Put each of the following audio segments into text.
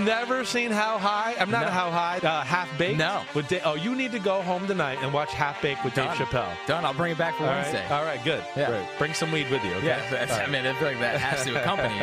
Never seen How High? I'm not Half Baked. No. With you need to go home tonight and watch Half Baked with Dave Chappelle. Done. I'll bring it back for Wednesday. All right. Good. Yeah. Great. Bring some weed with you. Okay? Yeah. I mean, I feel like that has to accompany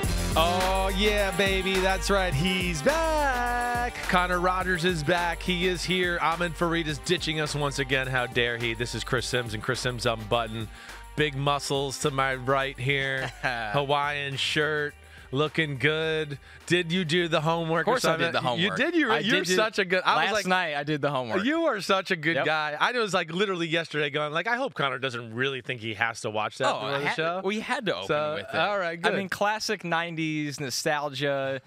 you. Oh yeah, baby. That's right. He's back. Connor Rogers is back. He is here. Amin Farid is ditching us once again. How dare he? This is Chris Sims and Chris Sims Unbuttoned. Big muscles to my right here. Hawaiian shirt. Looking good. Did you do the homework? Of course I did the homework. You did? You're such a good... Last night I did the homework. You are such a good guy. I was like literally yesterday going like, I hope Connor doesn't really think he has to watch that for the show. We had to open with it. All right, good. I mean, classic 90s nostalgia...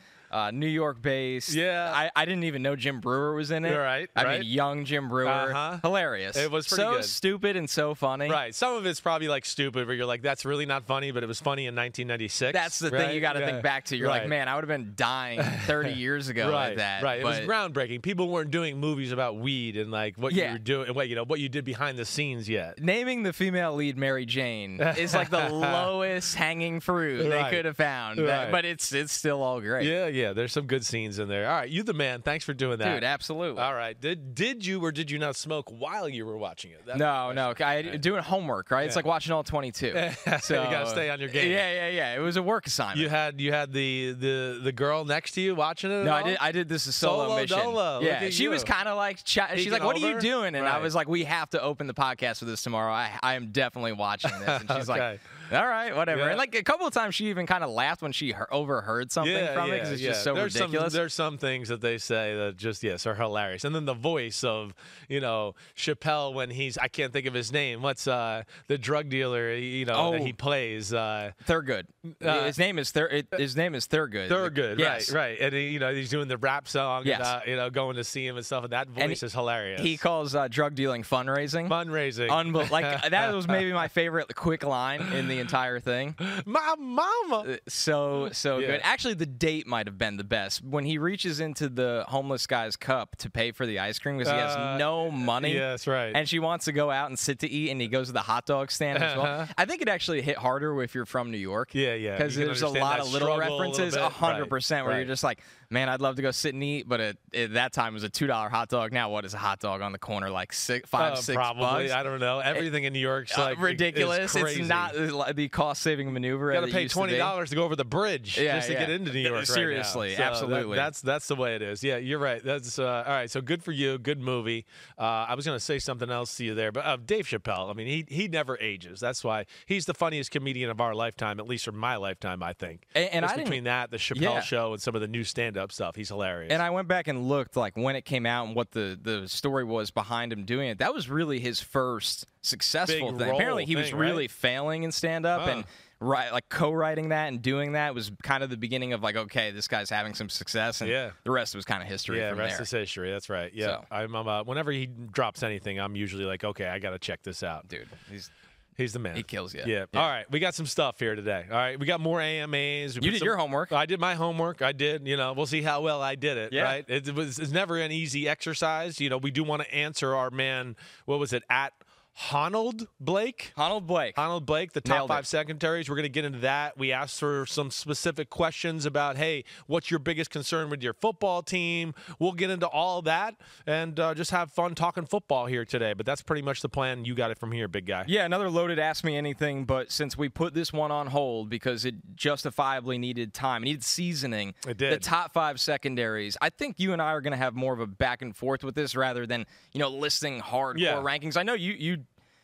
New York-based. Yeah. I didn't even know Jim Brewer was in it. Right. I mean, young Jim Brewer. Hilarious. It was pretty good. So stupid and so funny. Right. Some of it's probably like stupid where you're like, that's really not funny, but it was funny in 1996. That's the thing you got to think back to. You're like, man, I would have been dying 30 years ago like that. Right. But it was groundbreaking. People weren't doing movies about weed and like what you were doing, what you did behind the scenes yet. Naming the female lead Mary Jane is like the lowest hanging fruit they could have found. Right. But it's still all great. Yeah, there's some good scenes in there. All right, you the man. Thanks for doing that. Dude, absolutely. All right. Did you or did you not smoke while you were watching it? No. Doing homework, right? Yeah. It's like watching all 22. So you got to stay on your game. Yeah. It was a work assignment. You had the girl next to you watching it? No, I did this as solo mission. Dolo. Yeah, she was kind of like, she's like, what are you doing? And I was like, we have to open the podcast with this tomorrow. I am definitely watching this. And she's like, all right, whatever. Yeah. And like a couple of times, she even kind of laughed when she overheard something from it because it's just so ridiculous. There's some things that they say that just are hilarious. And then the voice of Chappelle when he's I can't think of his name. What's the drug dealer that he plays? Thurgood. His name is Thurgood. Thurgood. Yes. Right. And he's doing the rap song. Yes. And, going to see him and stuff. And that voice is hilarious. He calls drug dealing fundraising. Like that was maybe my favorite quick line in the entire thing. My mama. So good. Actually, the date might have been the best when he reaches into the homeless guy's cup to pay for the ice cream because he has no money. Yeah, that's right. And she wants to go out and sit to eat, and he goes to the hot dog stand as well. I think it actually hit harder if you're from New York. Yeah. Because there's a lot of little references, 100%, where you're just like, man, I'd love to go sit and eat, but at that time it was a $2 hot dog. Now what is a hot dog on the corner? Like $6 probably, bucks? I don't know. Everything in New York's like ridiculous. It's not the cost-saving maneuver. You got to pay $20 to go over the bridge just to get into New York. Seriously, right now. So absolutely. That's the way it is. Yeah, you're right. That's all right. So good for you. Good movie. I was going to say something else to you there, but Dave Chappelle. I mean, he never ages. That's why he's the funniest comedian of our lifetime, at least from my lifetime, I think. And between that, the Chappelle Show, and some of the new stand-up stuff. He's hilarious. And I went back and looked like when it came out and what the story was behind him doing it. That was really his first successful thing. Apparently he was really failing in stand-up and co-writing that and doing that was kind of the beginning of like, okay, this guy's having some success, and the rest was kind of history from there. Yeah, rest is history. That's right. Yeah. So, I'm whenever he drops anything, I'm usually like, okay, I got to check this out. Dude, He's the man. He kills you. Yeah. All right. We got some stuff here today. All right. We got more AMAs. You did your homework. I did my homework. I did. We'll see how well I did it. Yeah. Right. It's never an easy exercise. We do want to answer our man. What was it? At Honald Blake, the top five secretaries. We're going to get into that. We asked for some specific questions about, hey, what's your biggest concern with your football team? We'll get into all that and just have fun talking football here today. But that's pretty much the plan. You got it from here, big guy. Yeah, another loaded Ask Me Anything. But since we put this one on hold because it justifiably needed time, it needed seasoning, it did. The top five secondaries. I think you and I are going to have more of a back and forth with this rather than, listing hardcore rankings. I know you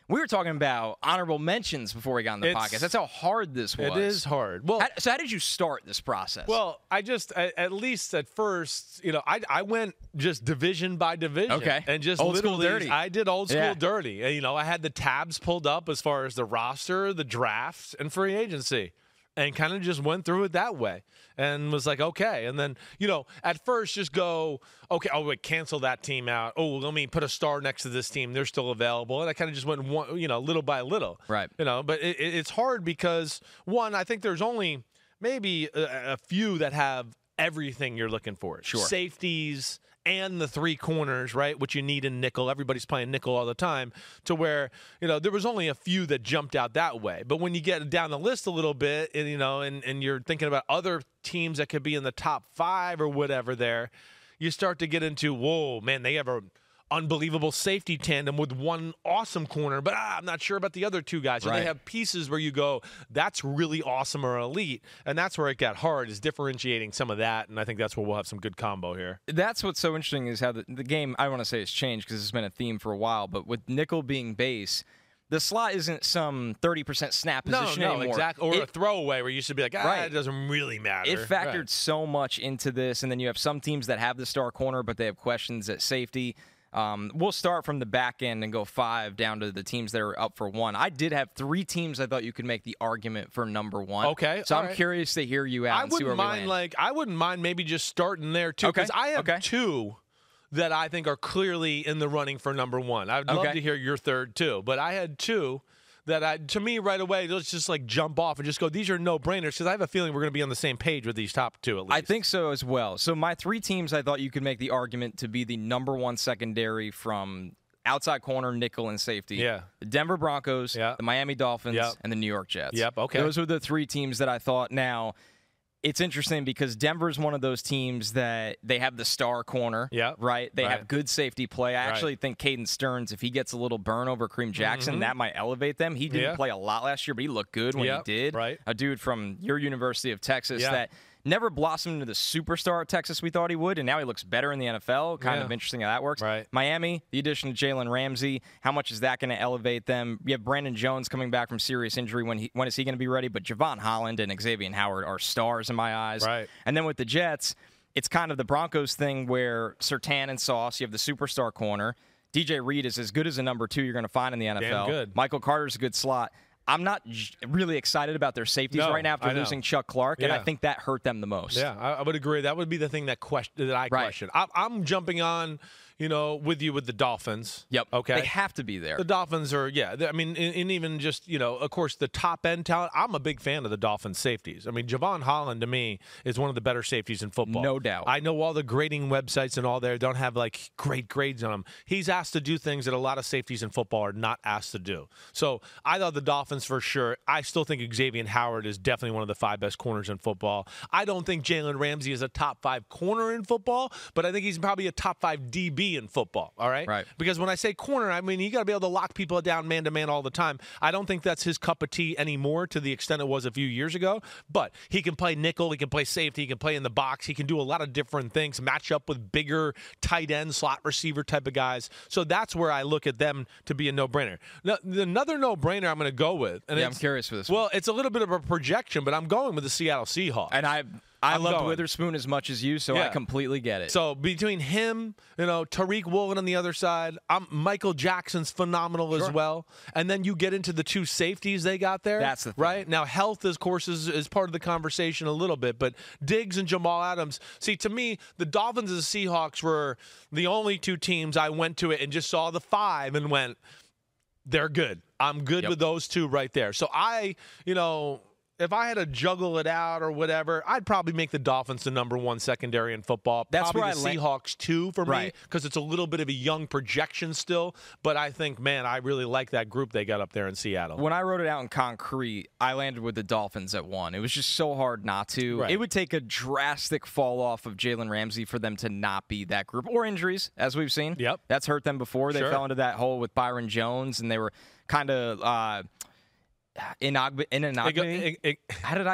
We were talking about honorable mentions before we got in the podcast. That's how hard this was. It is hard. Well, so how did you start this process? Well, I just, at least at first, you know, I went just division by division. Okay. And just old school dirty. I did old school dirty. And, you know, I had the tabs pulled up as far as the roster, the draft, and free agency. And kind of just went through it that way and was like, okay. And then, you know, at first just go, okay, oh, wait, cancel that team out. Oh, let me put a star next to this team. They're still available. And I kind of just went, you know, little by little. Right. You know, but it's hard because, one, I think there's only maybe a few that have everything you're looking for. Sure. Safeties and the three corners, right, which you need in nickel. Everybody's playing nickel all the time, to where, you know, there was only a few that jumped out that way. But when you get down the list a little bit, and, you know, and you're thinking about other teams that could be in the top five or whatever there, you start to get into, whoa, man, they have an unbelievable safety tandem with one awesome corner, but I'm not sure about the other two guys. Right. And they have pieces where you go, that's really awesome or elite. And that's where it got hard, is differentiating some of that. And I think that's where we'll have some good combo here. That's what's so interesting, is how the game, I want to say, has changed, because it's been a theme for a while. But with nickel being base, the slot isn't some 30% snap position anymore. Exactly. Or a throwaway where you should be like, it doesn't really matter. It factored so much into this. And then you have some teams that have the star corner, but they have questions at safety. We'll start from the back end and go five down to the teams that are up for one. I did have three teams I thought you could make the argument for number one. Okay. So I'm curious to hear you out and see where we land. I wouldn't mind maybe just starting there, too, because I have two that I think are clearly in the running for number one. I'd love to hear your third, too. But I had two that, to me, right away, let's just like jump off and just go, these are no-brainers, because I have a feeling we're going to be on the same page with these top two, at least. I think so as well. So my three teams, I thought you could make the argument to be the number one secondary from outside corner, nickel, and safety. Yeah. The Denver Broncos, the Miami Dolphins, and the New York Jets. Yep, okay. Those were the three teams that I thought. Now, it's interesting because Denver's one of those teams that they have the star corner, right? They have good safety play. I actually think Caden Stearns, if he gets a little burn over Kareem Jackson, that might elevate them. He didn't play a lot last year, but he looked good when he did. Right. A dude from your University of Texas that never blossomed into the superstar at Texas we thought he would, and now he looks better in the NFL. Kind of interesting how that works. Right. Miami, the addition of Jalen Ramsey, how much is that going to elevate them? You have Brandon Jones coming back from serious injury. When is he going to be ready? But Javon Holland and Xavier Howard are stars in my eyes. Right. And then with the Jets, it's kind of the Broncos thing where Surtain and Sauce, you have the superstar corner. DJ Reed is as good as a number two you're going to find in the NFL. Damn good. Michael Carter's a good slot. I'm not really excited about their safeties right now after losing Chuck Clark, and I think that hurt them the most. Yeah, I would agree. That would be the thing that I question. I'm jumping on, you know, with you with the Dolphins. Yep. Okay. They have to be there. The Dolphins are, I mean, and even just, you know, of course, the top-end talent. I'm a big fan of the Dolphins' safeties. I mean, Javon Holland, to me, is one of the better safeties in football. No doubt. I know all the grading websites and all there don't have, like, great grades on them. He's asked to do things that a lot of safeties in football are not asked to do. So I thought the Dolphins, for sure. I still think Xavier Howard is definitely one of the five best corners in football. I don't think Jalen Ramsey is a top five corner in football, but I think he's probably a top five DB in football, all right? Right. Because when I say corner, I mean, you got to be able to lock people down man-to-man all the time. I don't think that's his cup of tea anymore to the extent it was a few years ago, but he can play nickel, he can play safety, he can play in the box, he can do a lot of different things, match up with bigger tight end, slot receiver type of guys. So that's where I look at them to be a no-brainer. Now, another no-brainer I'm going to go with, and I'm curious for this one. Well, it's a little bit of a projection, but I'm going with the Seattle Seahawks. And I loved Witherspoon as much as you, so I completely get it. So between him, you know, Tariq Woolen on the other side, Michael Jackson's phenomenal as well. And then you get into the two safeties they got there. That's the thing. Right? Now, health, of course, is part of the conversation a little bit, but Diggs and Jamal Adams. See, to me, the Dolphins and the Seahawks were the only two teams I went to it and just saw the five and went, they're good. I'm good with those two right there. So I, you know, if I had to juggle it out or whatever, I'd probably make the Dolphins the number one secondary in football. That's probably the Seahawks too for me, because it's a little bit of a young projection still. But I think, man, I really like that group they got up there in Seattle. When I wrote it out in concrete, I landed with the Dolphins at one. It was just so hard not to. Right. It would take a drastic fall off of Jalen Ramsey for them to not be that group, or injuries, as we've seen. Yep, that's hurt them before. They fell into that hole with Byron Jones, and they were kind of how did I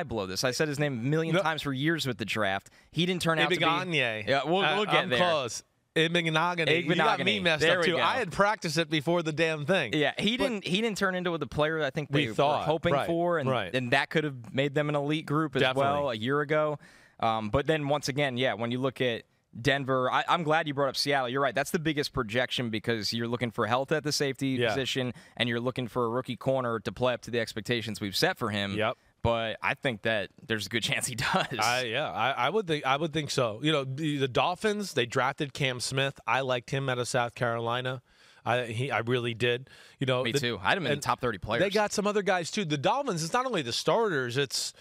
blow this? I said his name a million times for years with the draft. He didn't turn out to be. Yeah, we'll get there. Close. Igbenogany. You got me messed up too. Go. I had practiced it before the damn thing. Yeah, he didn't turn into the player I think they were hoping for, and that could have made them an elite group as well a year ago. But then once again, yeah, when you look at Denver, I'm glad you brought up Seattle. You're right. That's the biggest projection because you're looking for health at the safety position, and you're looking for a rookie corner to play up to the expectations we've set for him. Yep. But I think that there's a good chance he does. I would think so. You know, the Dolphins, they drafted Cam Smith. I liked him out of South Carolina. I really did. You know, me too. I had him in the top 30 players. They got some other guys too. The Dolphins, it's not only the starters, it's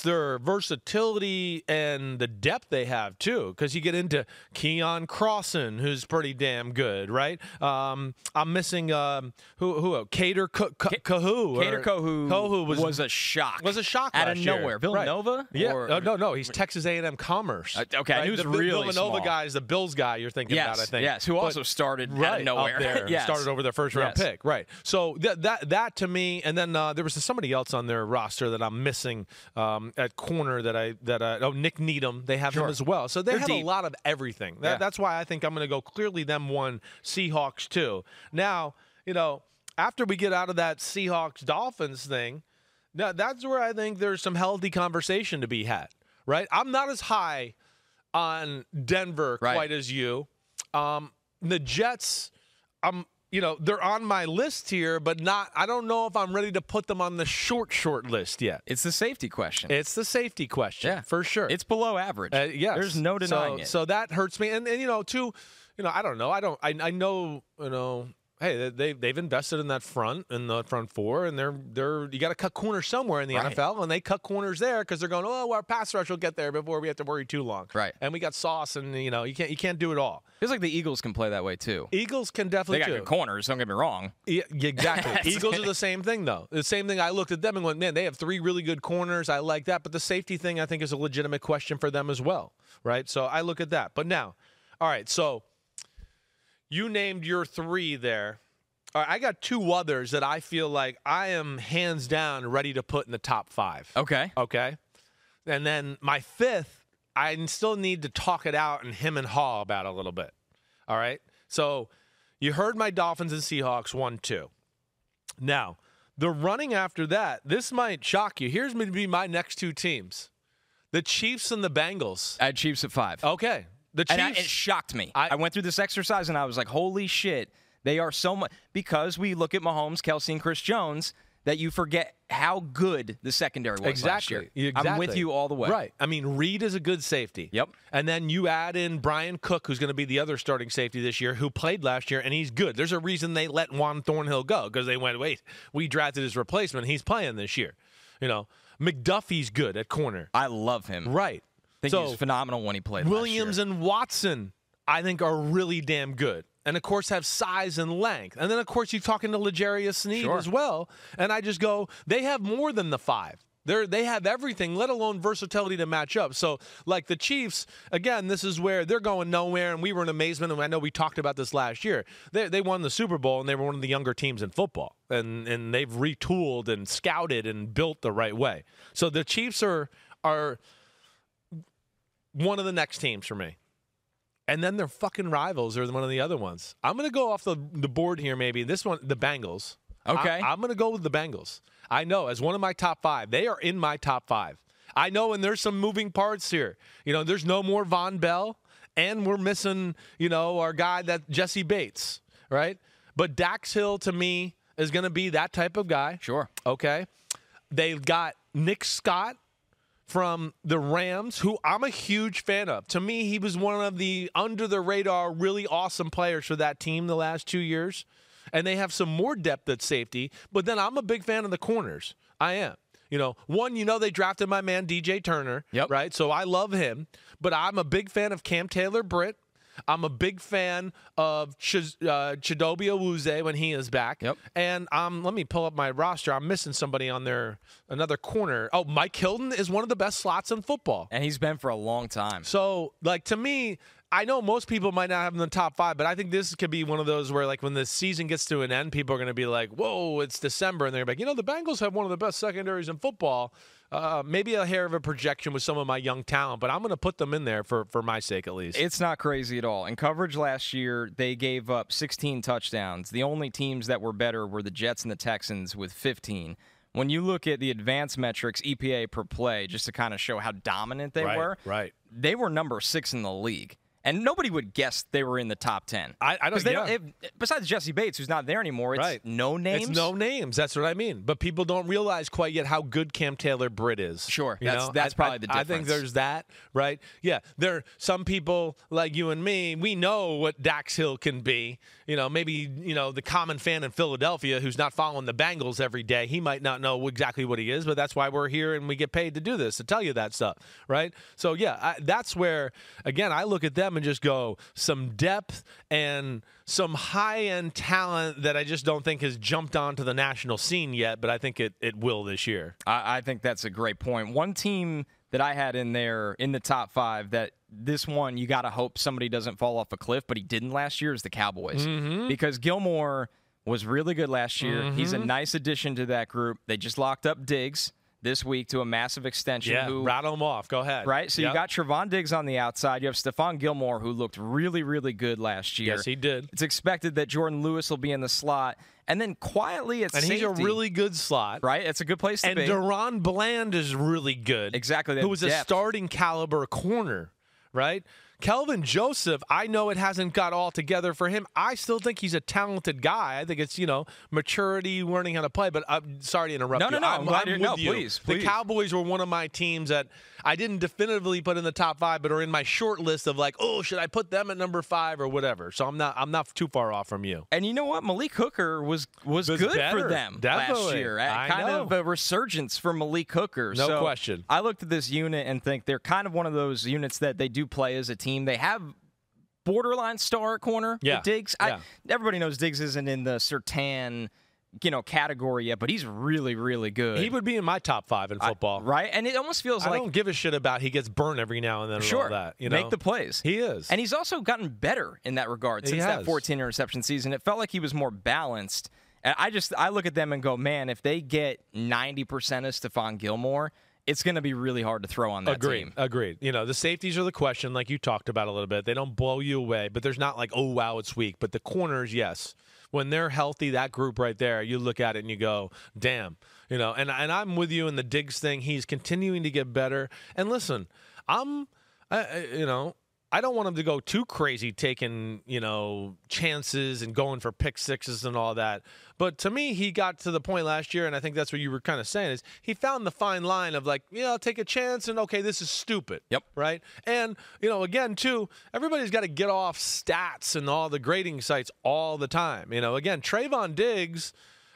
their versatility and the depth they have too. Because you get into Keon Crossan, who's pretty damn good, right? I'm missing who Cader Kohu was a shock. Was a shock out of nowhere. Villanova? Yeah. Or, no. He's Texas A&M Commerce. Okay, right? Who's really Villanova small. Guy is the Bills guy you're thinking about, I think. Yes, who also started out of nowhere. There. Yes. Started over their first round pick, right? So that to me, and then there was somebody else on their roster that I'm missing at corner that Nick Needham, they have him as well. So they have a lot of everything. That's why I think I'm going to go clearly them one, Seahawks two. Now, you know, after we get out of that Seahawks Dolphins thing, now that's where I think there's some healthy conversation to be had, right? I'm not as high on Denver quite as you. The Jets. You know, they're on my list here, but not. I don't know if I'm ready to put them on the short list yet. It's the safety question. Yeah, for sure. It's below average. Yes, there's no denying it. So that hurts me, and you know, too. You know, I don't know. I know. You know, hey, they've invested in that front and the front four, and they're you got to cut corners somewhere in the NFL, and they cut corners there because they're going, oh, our pass rush will get there before we have to worry too long, right? And we got Sauce, and you know, you can't do it all. Feels like the Eagles can play that way too. Eagles can definitely. They got good corners. Don't get me wrong. Yeah, exactly. Eagles are the same thing though. The same thing. I looked at them and went, man, they have three really good corners. I like that, but the safety thing I think is a legitimate question for them as well, right? So I look at that. But now, all right, so. You named your three there. All right, I got two others that I feel like I am hands down ready to put in the top five. Okay. And then my fifth, I still need to talk it out and hem and haw about a little bit. All right. So you heard my Dolphins and Seahawks 1, 2. Now, the running after that, this might shock you. Here's going to be my next two teams. The Chiefs and the Bengals. I had Chiefs at 5. Okay. The Chiefs, and it shocked me. I went through this exercise, and I was like, holy shit, they are so much. Because we look at Mahomes, Kelsey, and Chris Jones, that you forget how good the secondary was last year. Exactly. I'm with you all the way. Right. I mean, Reed is a good safety. Yep. And then you add in Brian Cook, who's going to be the other starting safety this year, who played last year, and he's good. There's a reason they let Juan Thornhill go, because they went, wait, we drafted his replacement. He's playing this year. You know, McDuffie's good at corner. I love him. Right. I think he was phenomenal when he played Williams last year. And Watson, I think, are really damn good. And, of course, have size and length. And then, of course, you're talking to LaJarius Sneed as well. And I just go, they have more than the 5. They have everything, let alone versatility to match up. So, like the Chiefs, again, this is where they're going nowhere, and we were in amazement, and I know we talked about this last year. They won the Super Bowl, and they were one of the younger teams in football. And they've retooled and scouted and built the right way. So the Chiefs are one of the next teams for me. And then their fucking rivals are one of the other ones. I'm going to go off the board here maybe. This one, the Bengals. Okay. I'm going to go with the Bengals. I know as one of my top 5. They are in my top 5. I know, and there's some moving parts here. You know, there's no more Von Bell, and we're missing, you know, our guy, that Jesse Bates, right? But Dax Hill, to me, is going to be that type of guy. Sure. Okay. They've got Nick Scott from the Rams, who I'm a huge fan of. To me, he was one of the under-the-radar, really awesome players for that team the last 2 years. And they have some more depth at safety. But then I'm a big fan of the corners. I am. You know, one, you know, they drafted my man DJ Turner, right? So I love him. But I'm a big fan of Cam Taylor-Britt. I'm a big fan of Chidobe Awuzie when he is back. Yep. And let me pull up my roster. I'm missing somebody on there, another corner. Oh, Mike Hilton is one of the best slots in football. And he's been for a long time. So, like, to me, I know most people might not have them in the top five, but I think this could be one of those where, like, when the season gets to an end, people are going to be like, whoa, it's December. And they're like, you know, the Bengals have one of the best secondaries in football. Maybe a hair of a projection with some of my young talent, but I'm going to put them in there for my sake at least. It's not crazy at all. In coverage last year, they gave up 16 touchdowns. The only teams that were better were the Jets and the Texans with 15. When you look at the advanced metrics, EPA per play, just to kind of show how dominant they were, they were number 6 in the league. And nobody would guess they were in the top 10. I don't know. Yeah. Besides Jesse Bates, who's not there anymore, it's no names. It's no names. That's what I mean. But people don't realize quite yet how good Cam Taylor-Britt is. Sure. That's probably the difference. I think there's that, right? Yeah. There are some people like you and me, we know what Dax Hill can be. You know, maybe, you know, the common fan in Philadelphia who's not following the Bengals every day, he might not know exactly what he is, but that's why we're here and we get paid to do this, to tell you that stuff, right? So, yeah, that's where, again, I look at them and just go, some depth and some high-end talent that I just don't think has jumped onto the national scene yet, but I think it will this year. I think that's a great point. One team that I had in there in the top five that this one you got to hope somebody doesn't fall off a cliff, but he didn't last year, is the Cowboys. Mm-hmm. Because Gilmore was really good last year. Mm-hmm. He's a nice addition to that group. They just locked up Diggs this week to a massive extension. Yeah, rattle them off. Go ahead. Right? So you got Trevon Diggs on the outside. You have Stephon Gilmore, who looked really, really good last year. Yes, he did. It's expected that Jordan Lewis will be in the slot. And then quietly at safety. And he's a really good slot. Right? It's a good place to be. And Deron Bland is really good. Exactly. Who was a starting caliber corner, right? Kelvin Joseph, I know it hasn't got all together for him. I still think he's a talented guy. I think it's, you know, maturity, learning how to play. But I'm sorry to interrupt you. No, I'm glad you're with you. Please. The Cowboys were one of my teams that I didn't definitively put in the top five, but are in my short list of like, oh, should I put them at number 5 or whatever? So I'm not too far off from you. And you know what? Malik Hooker was good for them last year. Kind of a resurgence for Malik Hooker. No question. I looked at this unit and think they're kind of one of those units that they do play as a team. They have borderline star corner with Diggs. Everybody knows Diggs isn't in the Surtain, you know, category yet, but he's really, really good. He would be in my top 5 in football. Right? And it almost feels like I don't give a shit about he gets burned every now and then and all that. You know? Make the plays. He is. And he's also gotten better in that regard since that 14 interception season. It felt like he was more balanced. And I look at them and go, man, if they get 90% of Stephon Gilmore, it's going to be really hard to throw on that team. Agreed. You know, the safeties are the question, like you talked about a little bit. They don't blow you away, but there's not like, oh, wow, it's weak. But the corners, yes. When they're healthy, that group right there, you look at it and you go, damn. You know, and I'm with you in the Diggs thing. He's continuing to get better. And listen, I don't want him to go too crazy taking, you know, chances and going for pick sixes and all that. But to me, he got to the point last year, and I think that's what you were kind of saying, is he found the fine line of like, I'll take a chance and, okay, this is stupid. Yep. Right? And, you know, again, too, everybody's got to get off stats and all the grading sites all the time. You know, again, Trevon Diggs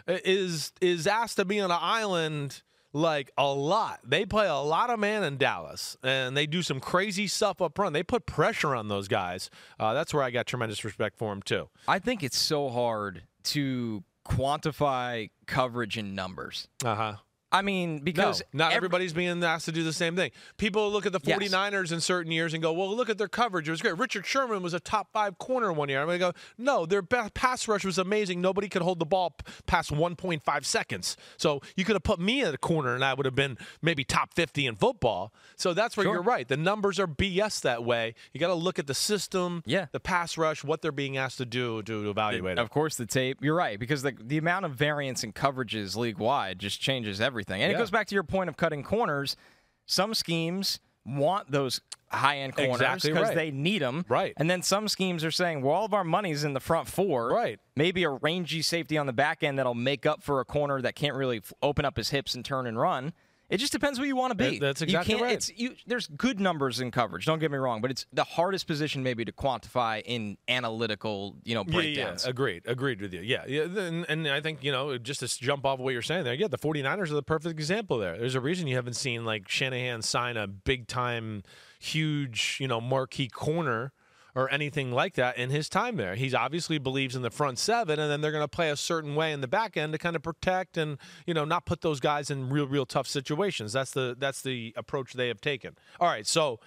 is asked to be on an island like a lot. They play a lot of man in Dallas, and they do some crazy stuff up front. They put pressure on those guys. That's where I got tremendous respect for him, too. I think it's so hard to quantify coverage in numbers. Uh-huh. I mean, because not everybody's being asked to do the same thing. People look at the 49ers in certain years and go, well, look at their coverage. It was great. Richard Sherman was a top 5 corner one year. I'm going to go, no, their pass rush was amazing. Nobody could hold the ball past 1.5 seconds. So you could have put me at a corner and I would have been maybe top 50 in football. So that's where you're right. The numbers are BS that way. You got to look at the system, the pass rush, what they're being asked to do to evaluate it. Of course, the tape. You're right, because the amount of variance in coverages league-wide just changes everything. And it goes back to your point of cutting corners. Some schemes want those high-end corners because they need them. Right. And then some schemes are saying, well, all of our money's in the front 4. Right. Maybe a rangy safety on the back end that'll make up for a corner that can't really open up his hips and turn and run. It just depends what you want to be. That's exactly right. There's good numbers in coverage. Don't get me wrong, but it's the hardest position maybe to quantify in analytical, breakdowns. Yeah, agreed with you. Yeah, and I think just to jump off of what you're saying there. Yeah, the 49ers are the perfect example there. There's a reason you haven't seen like Shanahan sign a big time, huge, marquee corner or anything like that in his time there. He obviously believes in the front 7, and then they're going to play a certain way in the back end to kind of protect and, not put those guys in real tough situations. That's the approach they have taken. All right, so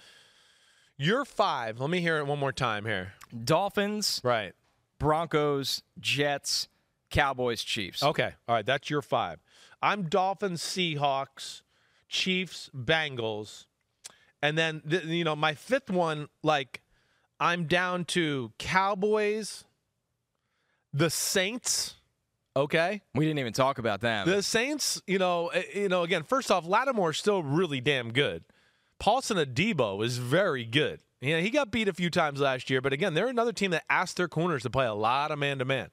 Your five. Let me hear it one more time here. Dolphins. Right. Broncos, Jets, Cowboys, Chiefs. Okay. All right. That's your five. I'm Dolphins, Seahawks, Chiefs, Bengals. And then, you know, my fifth one, like, I'm down to Cowboys, the Saints. Okay. We didn't even talk about that. The Saints, you know, again, first off, Lattimore's still really damn good. Paulson Adebo is very good. You know, he got beat a few times last year, but again, they're another team that asked their corners to play a lot of man-to-man.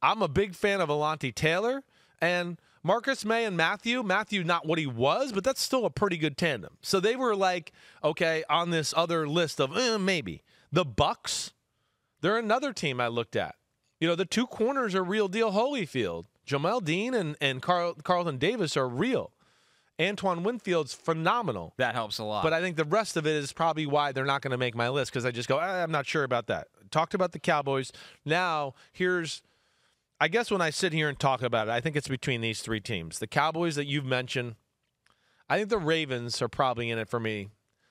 I'm a big fan of Alante Taylor and Marcus May and Matthew. Matthew, not what he was, but that's still a pretty good tandem. So they were like, okay, on this other list of maybe. The Bucks, they're another team I looked at. You know, the two corners are real deal Holyfield. Jamel Dean and Carlton Davis are real. Antoine Winfield's phenomenal. That helps a lot. But I think the rest of it is probably why they're not going to make my list, because I just go, I'm not sure about that. Talked about the Cowboys. Now, here's, I guess when I sit here and talk about it, I think it's between these three teams. The Cowboys that you've mentioned, I think the Ravens are probably in it for me.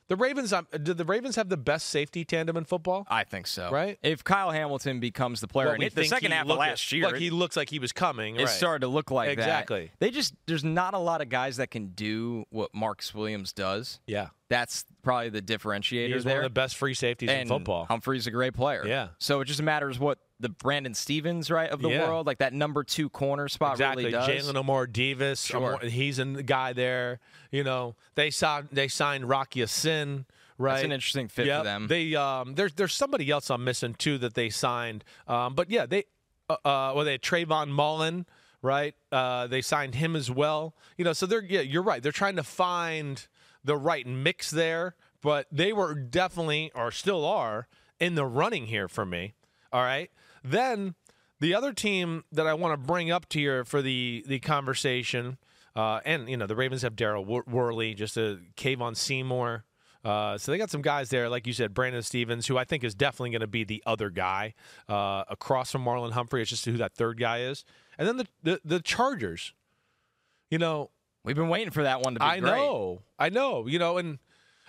The Ravens, did the Ravens have the best safety tandem in football? I think so. Right? If Kyle Hamilton becomes the player, and the second half of last year, look, he looks like he was coming. It started to look like that. Exactly. There's not a lot of guys that can do what Marcus Williams does. Yeah. That's probably the differentiator there. He's one of the best free safeties in football. Humphrey's a great player. Yeah. So it just matters what the Brandon Stevens, right, of the world, like that number two corner spot really does. Jalen Amar Davis, sure. He's a guy there. You know, they signed Rocky Sin, right? That's an interesting fit for them. They there's somebody else I'm missing too that they signed. But yeah, they had Trevon Mullen, right? They signed him as well. You know, so you're right. They're trying to find the right mix there, but they were definitely, or still are, in the running here for me. All right. Then the other team that I want to bring up to here for the conversation, and, you know, the Ravens have Darryl Worley, just a Kayvon Seymour. So they got some guys there, like you said, Brandon Stevens, who I think is definitely going to be the other guy across from Marlon Humphrey. It's just who that third guy is. And then the Chargers, you know. We've been waiting for that one to be great. I know, you know, and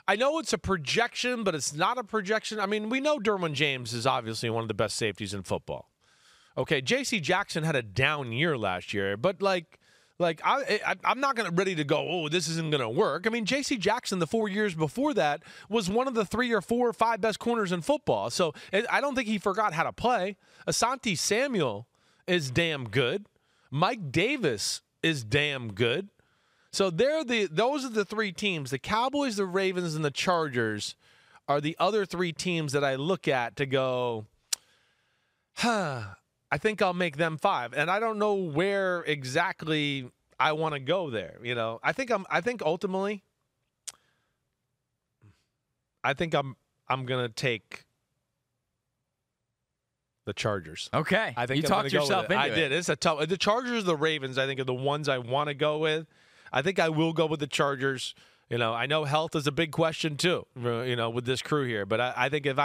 I know it's a projection, but it's not a projection. I mean, we know Derwin James is obviously one of the best safeties in football. Okay, J.C. Jackson had a down year last year, but I'm not ready to go, oh, this isn't going to work. I mean, J.C. Jackson, the 4 years before that, was one of the 3 or 4 or 5 best corners in football. So I don't think he forgot how to play. Asante Samuel is damn good. Mike Davis is damn good. So those are the three teams. The Cowboys, the Ravens, and the Chargers are the other three teams that I look at to go, I think I'll make them five. And I don't know where exactly I want to go there. You know, I think ultimately I'm gonna take the Chargers. Okay. I think you talked yourself into it. I did. It's a tough. The Chargers, the Ravens, I think are the ones I want to go with. I think I will go with the Chargers. You know, I know health is a big question too, you know, with this crew here. But I think if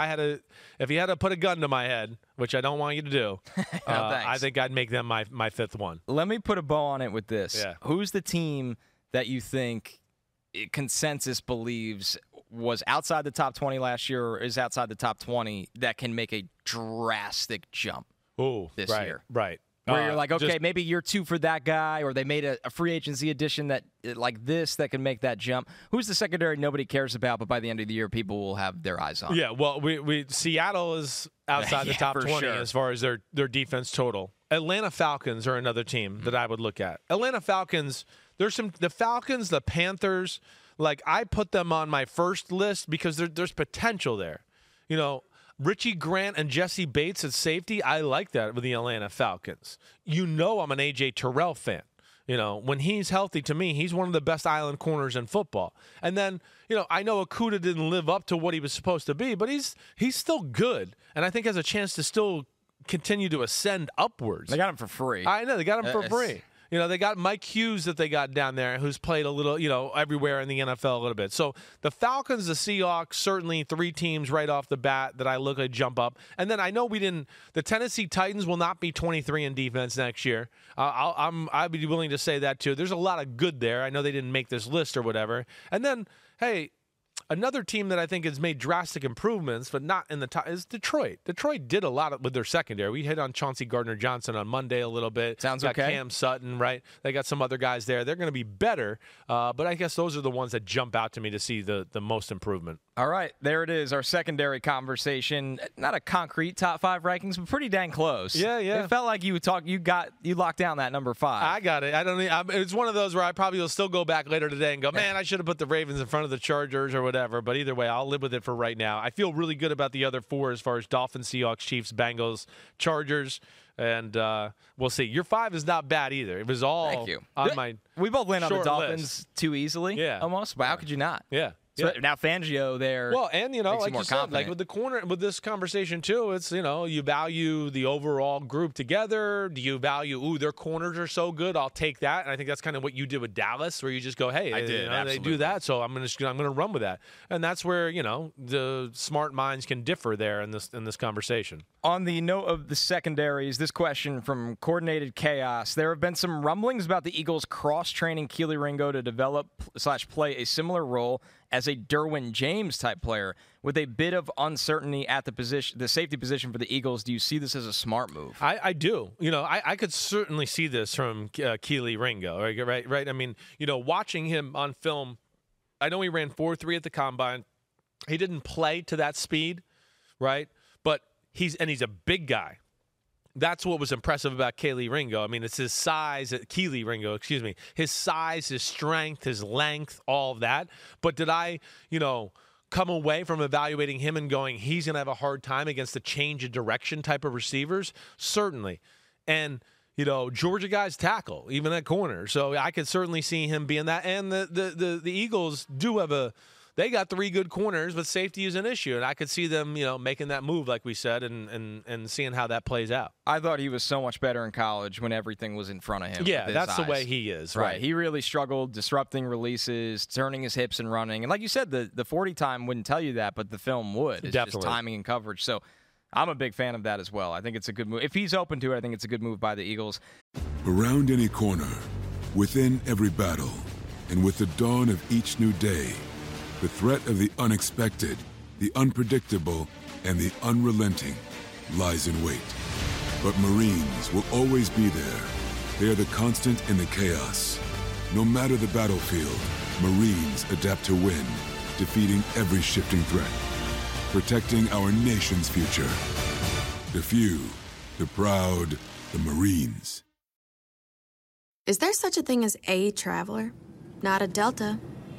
you had to put a gun to my head, which I don't want you to do, I think I'd make them my fifth one. Let me put a bow on it with this. Yeah. Who's the team that you think consensus believes was outside the top 20 last year or is outside the top 20 that can make a drastic jump this year? Right. Where you're like, okay, maybe year two for that guy, or they made a free agency addition that like this that can make that jump. Who's the secondary nobody cares about, but by the end of the year, people will have their eyes on? Yeah, well, Seattle is outside the top 20 as far as their defense total. Atlanta Falcons are another team that I would look at. Atlanta Falcons, the Falcons, the Panthers, like I put them on my first list because there's potential there, you know. Richie Grant and Jesse Bates at safety, I like that with the Atlanta Falcons. You know I'm an A.J. Terrell fan. You know, when he's healthy, to me, he's one of the best island corners in football. And then, you know, I know Okudah didn't live up to what he was supposed to be, but he's still good, and I think has a chance to still continue to ascend upwards. They got him for free. I know, they got him for free. You know, they got Mike Hughes that they got down there who's played a little, you know, everywhere in the NFL a little bit. So the Falcons, the Seahawks, certainly three teams right off the bat that I look at jump up. And then I know the Tennessee Titans will not be 23 in defense next year. I'd be willing to say that too. There's a lot of good there. I know they didn't make this list or whatever. And then, hey, Another team that I think has made drastic improvements, but not in the top, is Detroit. Detroit did a lot with their secondary. We hit on Chauncey Gardner-Johnson on Monday a little bit. Sounds okay. Got Cam Sutton, right? They got some other guys there. They're going to be better, but I guess those are the ones that jump out to me to see the most improvement. All right, there it is, our secondary conversation. Not a concrete top five rankings, but pretty dang close. Yeah, yeah. It felt like you would talk. You locked down that number five. I got it. I don't. It's one of those where I probably will still go back later today and go, man, I should have put the Ravens in front of the Chargers or whatever. But either way, I'll live with it for right now. I feel really good about the other four as far as Dolphins, Seahawks, Chiefs, Bengals, Chargers, and we'll see. Your five is not bad either. It was all Thank you. On my We both went on the Dolphins list. Too easily. Yeah. Almost. Well, how could you not? Yeah. So now Fangio there. Well, and you know, like you said, like with the corner, with this conversation too, it's, you know, you value the overall group together. Do you value, ooh, their corners are so good? I'll take that. And I think that's kind of what you did with Dallas, where you just go, hey, I did, you know, they do that, so I'm gonna run with that. And that's where, you know, the smart minds can differ there in this conversation. On the note of the secondaries, this question from Coordinated Chaos: there have been some rumblings about the Eagles cross-training Keely Ringo to develop/play a similar role as a Derwin James type player, with a bit of uncertainty at the position, the safety position for the Eagles. Do you see this as a smart move? I do. You know, I could certainly see this from Keely Ringo, right? I mean, you know, watching him on film, I know he ran 4.3 at the Combine. He didn't play to that speed, right? But he's a big guy. That's what was impressive about Keely Ringo. I mean, it's his size, Keely Ringo, excuse me, his size, his strength, his length, all of that. But did I, you know, come away from evaluating him and going, he's going to have a hard time against the change of direction type of receivers? Certainly. And, you know, Georgia guys tackle, even at corner. So I could certainly see him being that. And the Eagles do have they got three good corners, but safety is an issue, and I could see them, you know, making that move, like we said, and seeing how that plays out. I thought he was so much better in college when everything was in front of him. Yeah, that's the way he is, right? He really struggled disrupting releases, turning his hips and running. And like you said, the 40 time wouldn't tell you that, but the film would. It's definitely just timing and coverage. So I'm a big fan of that as well. I think it's a good move. If he's open to it, I think it's a good move by the Eagles. Around any corner, within every battle, and with the dawn of each new day, the threat of the unexpected, the unpredictable, and the unrelenting lies in wait. But Marines will always be there. They are the constant in the chaos. No matter the battlefield, Marines adapt to win, defeating every shifting threat, protecting our nation's future. The few, the proud, the Marines. Is there such a thing as a traveler? Not a Delta.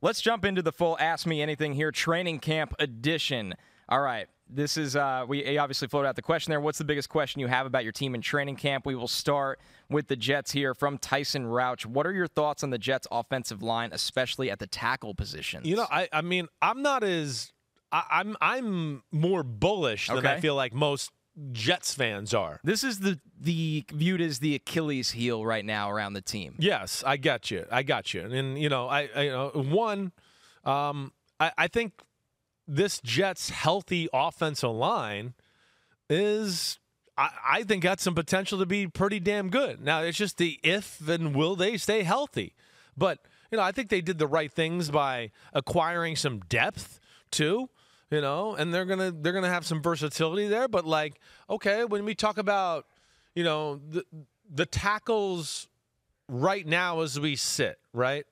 Let's jump into the full Ask Me Anything here, training camp edition. All right, this is, we obviously floated out the question there. What's the biggest question you have about your team in training camp? We will start with the Jets here from Tyson Rauch. What are your thoughts on the Jets' offensive line, especially at the tackle position? You know, I mean, I'm not as, I'm more bullish than I feel like most Jets fans are. This is the viewed as the Achilles heel right now around the team. Yes, I got you. And you know, I think this Jets healthy offensive line is, I think, got some potential to be pretty damn good. Now it's just the if and will they stay healthy. But you know, I think they did the right things by acquiring some depth too. You know, and they're gonna have some versatility there. But like, okay, when we talk about, you know, the tackles right now as we sit, right?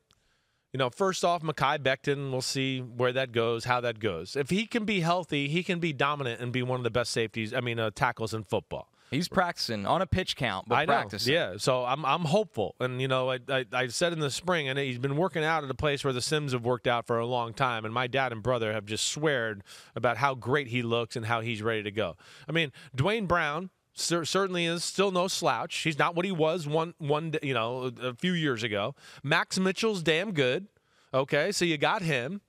you know, first off, Mekhi Becton, we'll see where that goes, how that goes. If he can be healthy, he can be dominant and be one of the best safeties, tackles in football. He's practicing on a pitch count, but I know, practicing. Yeah, so I'm hopeful. And, you know, I said in the spring, and he's been working out at a place where the Sims have worked out for a long time, and my dad and brother have just sworn about how great he looks and how he's ready to go. I mean, Dwayne Brown certainly is still no slouch. He's not what he was a few years ago. Max Mitchell's damn good. Okay, so you got him.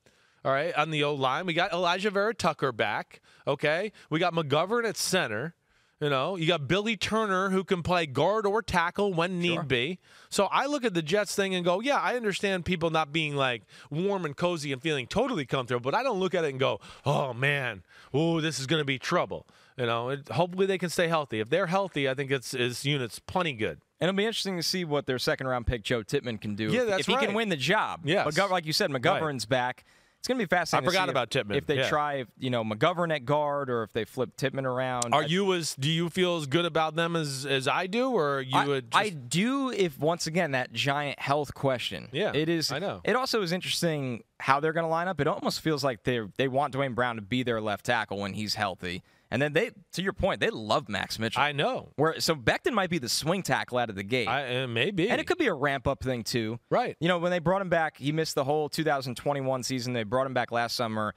All right, on the O-line. We got Elijah Vera Tucker back. Okay, we got McGovern at center. You know, you got Billy Turner, who can play guard or tackle when need be. So I look at the Jets thing and go, yeah, I understand people not being, like, warm and cozy and feeling totally comfortable, but I don't look at it and go, oh, man, ooh, this is going to be trouble. You know, hopefully they can stay healthy. If they're healthy, I think his unit's plenty good. And it'll be interesting to see what their second-round pick Joe Tittman can do. Yeah, that's right. If he can win the job. Yes. Like you said, McGovern's back. It's going to be fascinating. I forgot about Tittman. If they try, McGovern at guard, or if they flip Tittman around. Do you feel as good about them as I do, or you would? Just... I do. If once again that giant health question. Yeah, it is. I know. It also is interesting how they're going to line up. It almost feels like they want Dwayne Brown to be their left tackle when he's healthy, and then to your point, they love Max Mitchell. I know. So Becton might be the swing tackle out of the gate. Maybe. And it could be a ramp up thing too. Right. You know, when they brought him back, he missed the whole 2021 season. They brought him back last summer.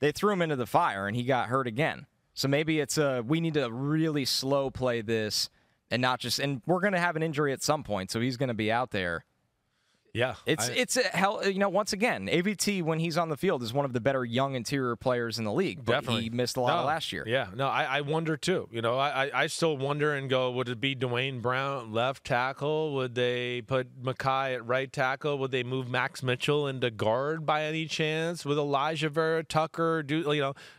They threw him into the fire and he got hurt again. So maybe it's we need to really slow play this and not just, and we're going to have an injury at some point. So he's going to be out there. Yeah. It's a hell, once again, AVT, when he's on the field, is one of the better young interior players in the league, but definitely. He missed a lot of last year. Yeah. No, I wonder too. You know, I still wonder and go, would it be Dwayne Brown left tackle? Would they put Mekhi at right tackle? Would they move Max Mitchell into guard by any chance? With Elijah Vera Tucker?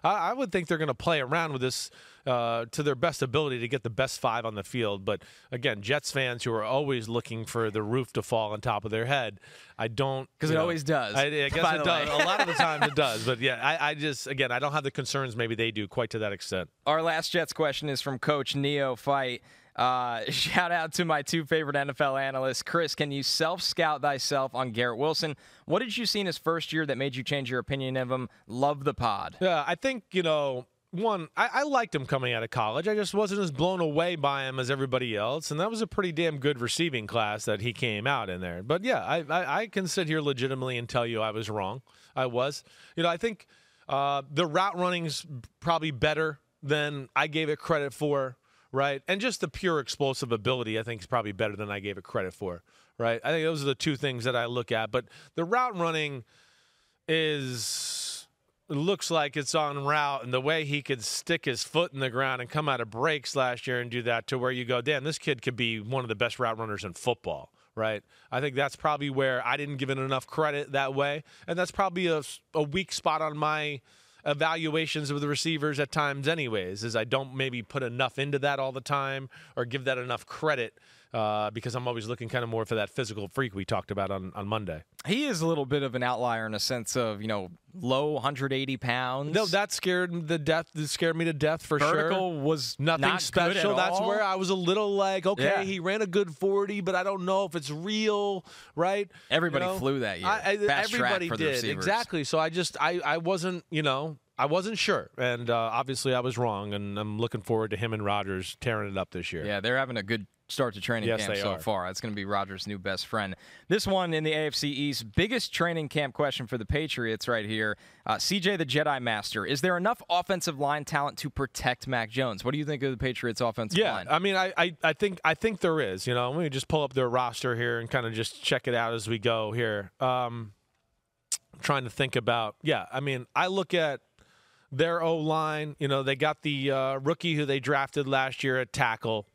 I would think they're going to play around with this to their best ability to get the best five on the field. But, again, Jets fans who are always looking for the roof to fall on top of their head, I don't. Because it always does. I guess it does. A lot of the times it does. But, yeah, I just, again, I don't have the concerns maybe they do quite to that extent. Our last Jets question is from Coach Neophyte. Shout out to my two favorite NFL analysts. Chris, can you self-scout thyself on Garrett Wilson? What did you see in his first year that made you change your opinion of him? Love the pod. Yeah, I think, one, I liked him coming out of college. I just wasn't as blown away by him as everybody else, and that was a pretty damn good receiving class that he came out in there. But, yeah, I can sit here legitimately and tell you I was wrong. I was. I think the route running's probably better than I gave it credit for, right? And just the pure explosive ability I think is probably better than I gave it credit for, right? I think those are the two things that I look at. But the route running It looks like it's on route, and the way he could stick his foot in the ground and come out of breaks last year and do that, to where you go, damn, this kid could be one of the best route runners in football, right? I think that's probably where I didn't give it enough credit that way, and that's probably a weak spot on my evaluations of the receivers at times anyways, is I don't maybe put enough into that all the time or give that enough credit because I'm always looking kind of more for that physical freak we talked about on Monday. He is a little bit of an outlier in a sense of, low 180 pounds. No, that scared me to death for sure. Vertical was nothing special. That's where I was a little like, okay, he ran a good 40, but I don't know if it's real, right? Everybody flew that year. Everybody did, exactly. So I just, I wasn't, I wasn't sure, and obviously I was wrong, and I'm looking forward to him and Rodgers tearing it up this year. Yeah, they're having a good start to training camp so far. That's going to be Rodgers' new best friend. This one in the AFC East, biggest training camp question for the Patriots right here. CJ the Jedi Master, is there enough offensive line talent to protect Mac Jones? What do you think of the Patriots' offensive line? Yeah, I mean, I think there is. Let me just pull up their roster here and kind of just check it out as we go here. I'm trying to think about, I look at their O-line. They got the rookie who they drafted last year at tackle,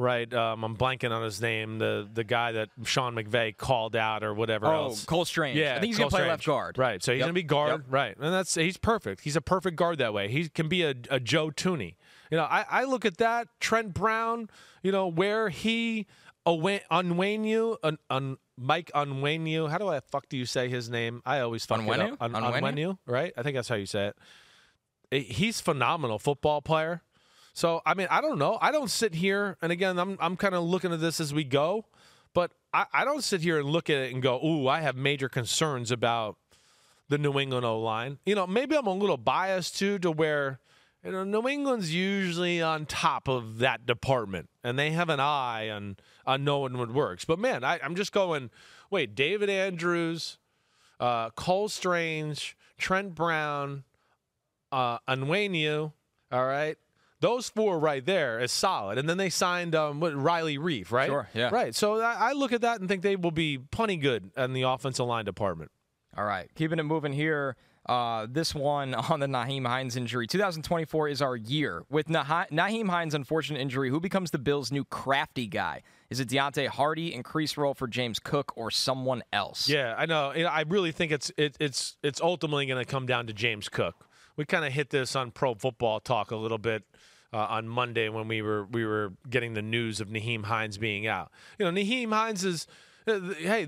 right? I'm blanking on his name, the guy that Sean McVay called out or whatever else. Oh, Cole Strange. Yeah, I think he's going to play left guard. Right, so he's going to be guard, right. And he's perfect. He's a perfect guard that way. He can be a Joe Tooney. I look at that. Trent Brown, where he Mike Onwenu. How do you say his name? I always fuck it up. Onwenu, right? I think that's how you say it. He's a phenomenal football player. So, I don't know. I don't sit here, and again, I'm kind of looking at this as we go, but I don't sit here and look at it and go, ooh, I have major concerns about the New England O-line. You know, maybe I'm a little biased too, to where, you know, New England's usually on top of that department, and they have an eye on knowing what works. But, man, I'm just going, wait, David Andrews, Cole Strange, Trent Brown, Unwainu, all right? Those four right there is solid. And then they signed Riley Reef, right? Sure, yeah. Right, so I look at that and think they will be plenty good in the offensive line department. All right, keeping it moving here. This one on the Naheem Hines injury. 2024 is our year. With Naheem Hines' unfortunate injury, who becomes the Bills' new crafty guy? Is it Deonte Hardy, increased role for James Cook, or someone else? Yeah, I know. I really think it's ultimately going to come down to James Cook. We kind of hit this on Pro Football Talk a little bit on Monday when we were getting the news of Naheem Hines being out. You know, Naheem Hines is, hey,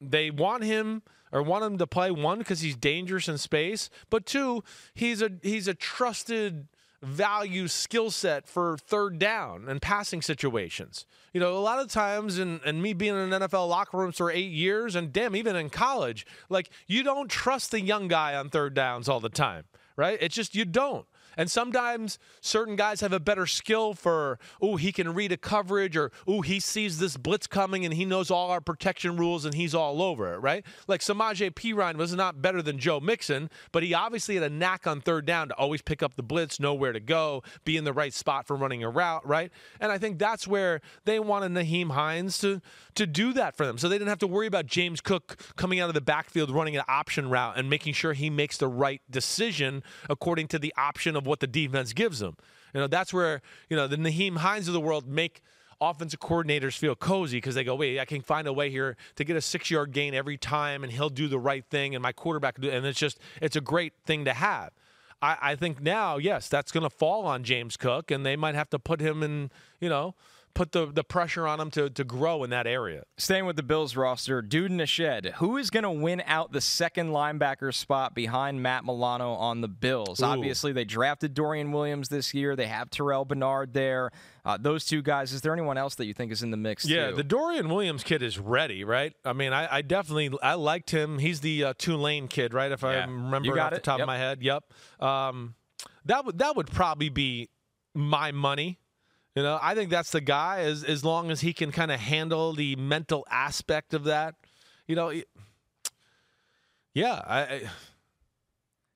they want him. Or want him to play, one, because he's dangerous in space, but two, he's a trusted value skill set for third down and passing situations. You know, a lot of times, and me being in an NFL locker room for 8 years, and damn, even in college, like, you don't trust the young guy on third downs all the time, right? It's just you don't. And sometimes certain guys have a better skill for, ooh, he can read a coverage, or, ooh, he sees this blitz coming and he knows all our protection rules and he's all over it, right? Like Samaje Perine was not better than Joe Mixon, but he obviously had a knack on third down to always pick up the blitz, know where to go, be in the right spot for running a route, right? And I think that's where they wanted Naheem Hines to do that for them. So they didn't have to worry about James Cook coming out of the backfield, running an option route, and making sure he makes the right decision according to the option of what the defense gives them. You know, that's where, you know, the Naheem Hines of the world make offensive coordinators feel cozy, because they go, wait, I can find a way here to get a 6-yard gain every time, and he'll do the right thing, and my quarterback will do, and it's a great thing to have. I think now, yes, that's going to fall on James Cook, and they might have to put him in, you know, put the pressure on him to grow in that area. Staying with the Bills roster, dude in a shed, who is going to win out the second linebacker spot behind Matt Milano on the Bills? Ooh. Obviously, they drafted Dorian Williams this year. They have Terrell Bernard there. Those two guys. Is there anyone else that you think is in the mix? Yeah, too? The Dorian Williams kid is ready, right? I mean, I definitely, I liked him. He's the Tulane kid, right? If yeah. I remember off the top of my head. Yep. That would probably be my money. You know, I think that's the guy, as long as he can kind of handle the mental aspect of that. You know, yeah,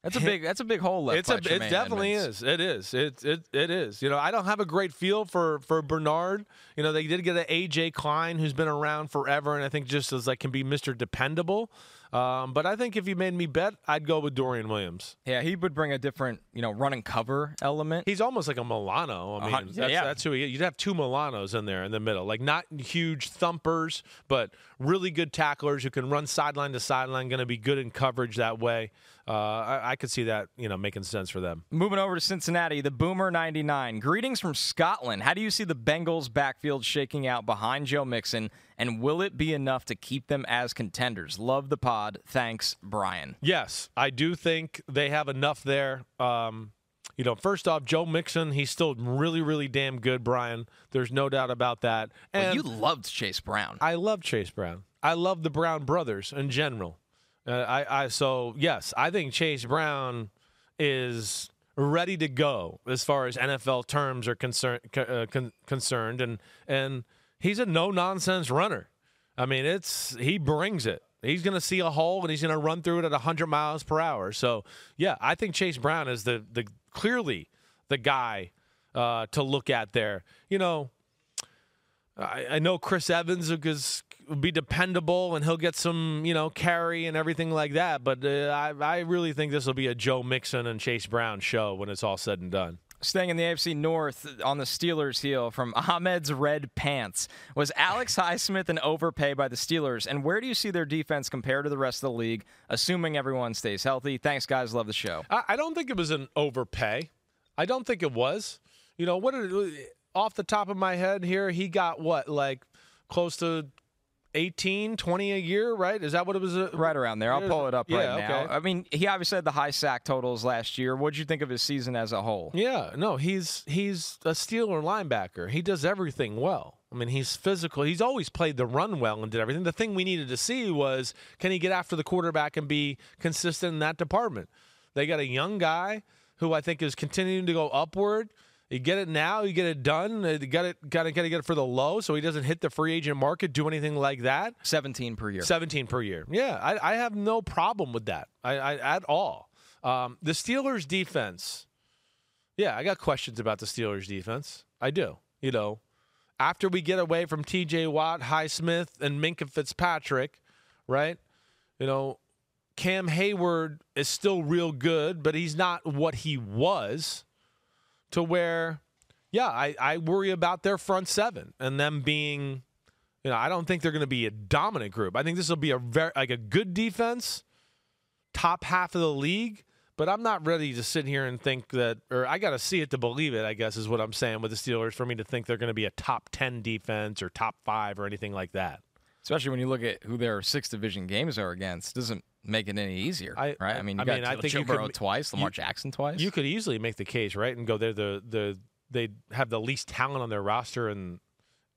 that's a big hole left. It definitely is. It is. It is. You know, I don't have a great feel for Bernard. You know, they did get an AJ Klein who's been around forever, and I think just as like can be Mr. Dependable. But I think if you made me bet, I'd go with Dorian Williams. Yeah, he would bring a different, you know, run and cover element. He's almost like a Milano. I mean, that's who he is. You'd have two Milanos in there in the middle, like not huge thumpers, but really good tacklers who can run sideline to sideline, going to be good in coverage that way. I could see that, you know, making sense for them. Moving over to Cincinnati, the Boomer 99. Greetings from Scotland. How do you see the Bengals backfield shaking out behind Joe Mixon, and will it be enough to keep them as contenders? Love the pod. Thanks, Brian. Yes, I do think they have enough there. You know, first off, Joe Mixon, he's still really, really damn good, Brian. There's no doubt about that. And you loved Chase Brown. I love Chase Brown. I love the Brown brothers in general. So, yes, I think Chase Brown is ready to go as far as NFL terms are concerned. And he's a no-nonsense runner. I mean, he brings it. He's going to see a hole, and he's going to run through it at 100 miles per hour. So, yeah, I think Chase Brown is the clearly the guy to look at there. You know, I know Chris Evans will be dependable, and he'll get some, you know, carry and everything like that. But I really think this will be a Joe Mixon and Chase Brown show when it's all said and done. Staying in the AFC North on the Steelers' heel from Ahmed's Red Pants. Was Alex Highsmith an overpay by the Steelers? And where do you see their defense compared to the rest of the league, assuming everyone stays healthy? Thanks, guys. Love the show. I don't think it was an overpay. I don't think it was. You know, off the top of my head here, he got, like close to 18, 20 a year, right? Is that what it was? Right around there. I'll pull it up right now. Okay. I mean, he obviously had the high sack totals last year. What'd you think of his season as a whole? Yeah, no, he's a Steeler linebacker. He does everything well. I mean, he's physical. He's always played the run well and did everything. The thing we needed to see was, can he get after the quarterback and be consistent in that department? They got a young guy who I think is continuing to go upward. You get it now, you get it done. You gotta get it for the low, so he doesn't hit the free agent market, do anything like that. 17 per year. 17 per year. Yeah, I have no problem with that at all. The Steelers' defense. Yeah, I got questions about the Steelers' defense. I do. You know, after we get away from T.J. Watt, Highsmith, and Minkah Fitzpatrick, right? You know, Cam Hayward is still real good, but he's not what he was. To where, yeah, I worry about their front seven and them being, you know, I don't think they're going to be a dominant group. I think this will be a good defense, top half of the league, but I'm not ready to sit here and think that, or I got to see it to believe it, I guess is what I'm saying with the Steelers, for me to think they're going to be a top 10 defense or top 5 or anything like that. Especially when you look at who their 6 division games are against, doesn't make it any easier, right? I mean, I think Jim Brewer twice, Lamar Jackson twice. You could easily make the case, right, and go there. They have the least talent on their roster in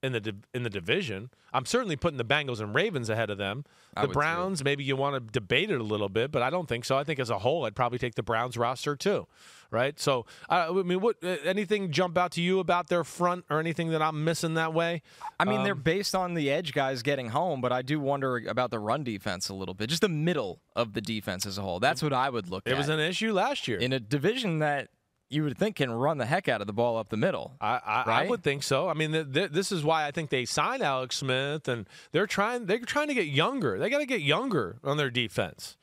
the division. I'm certainly putting the Bengals and Ravens ahead of them. The Browns, maybe you want to debate it a little bit, but I don't think so. I think as a whole, I'd probably take the Browns roster too, right? So, I mean, what anything jump out to you about their front or anything that I'm missing that way? I mean, they're based on the edge guys getting home, but I do wonder about the run defense a little bit, just the middle of the defense as a whole. That's what I would look at. It was an issue last year in a division that you would think can run the heck out of the ball up the middle. I would think so. I mean, this is why I think they signed Alex Smith, and they're trying to get younger. They got to get younger on their defense.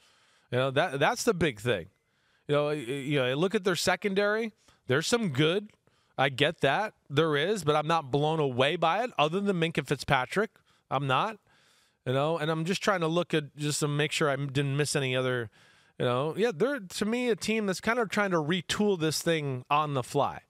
You know, that's the big thing. You know, look at their secondary. There's some good. I get that there is, but I'm not blown away by it. Other than Minkah Fitzpatrick, I'm not. You know, and I'm just trying to look at just to make sure I didn't miss any other. You know, yeah, they're, to me, a team that's kind of trying to retool this thing on the fly.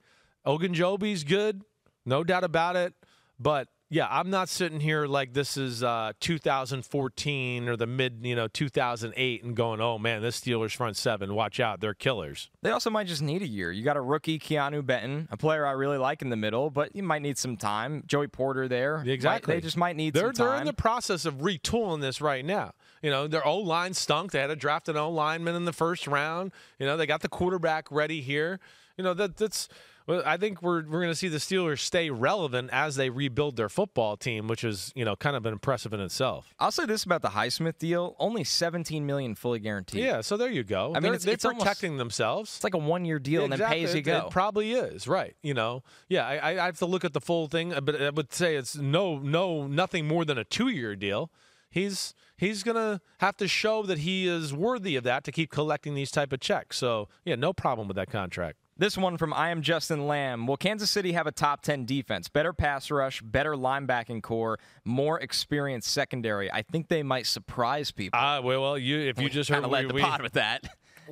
Ogunjobi's good, no doubt about it. But, yeah, I'm not sitting here like this is 2014 or the mid, 2008 and going, oh, man, this Steelers front seven, watch out, they're killers. They also might just need a year. You got a rookie, Keanu Benton, a player I really like in the middle, but you might need some time. Joey Porter there. Exactly. They just might need some time. They're in the process of retooling this right now. You know, their O-line stunk. They had to draft an O-lineman in the first round. You know, they got the quarterback ready here. You know, that's – I think we're going to see the Steelers stay relevant as they rebuild their football team, which is, you know, kind of impressive in itself. I'll say this about the Highsmith deal. Only $17 million fully guaranteed. Yeah, so there you go. I mean, it's protecting almost, themselves. It's like a one-year deal and then pay as you go. It probably is, right. You know, yeah, I have to look at the full thing, but I would say it's nothing more than a 2-year deal. He's going to have to show that he is worthy of that to keep collecting these type of checks. So, yeah, no problem with that contract. This one from I Am Justin Lamb. Will Kansas City have a top 10 defense? Better pass rush, better linebacking core, more experienced secondary. I think they might surprise people. Well, if you just heard the pod with that.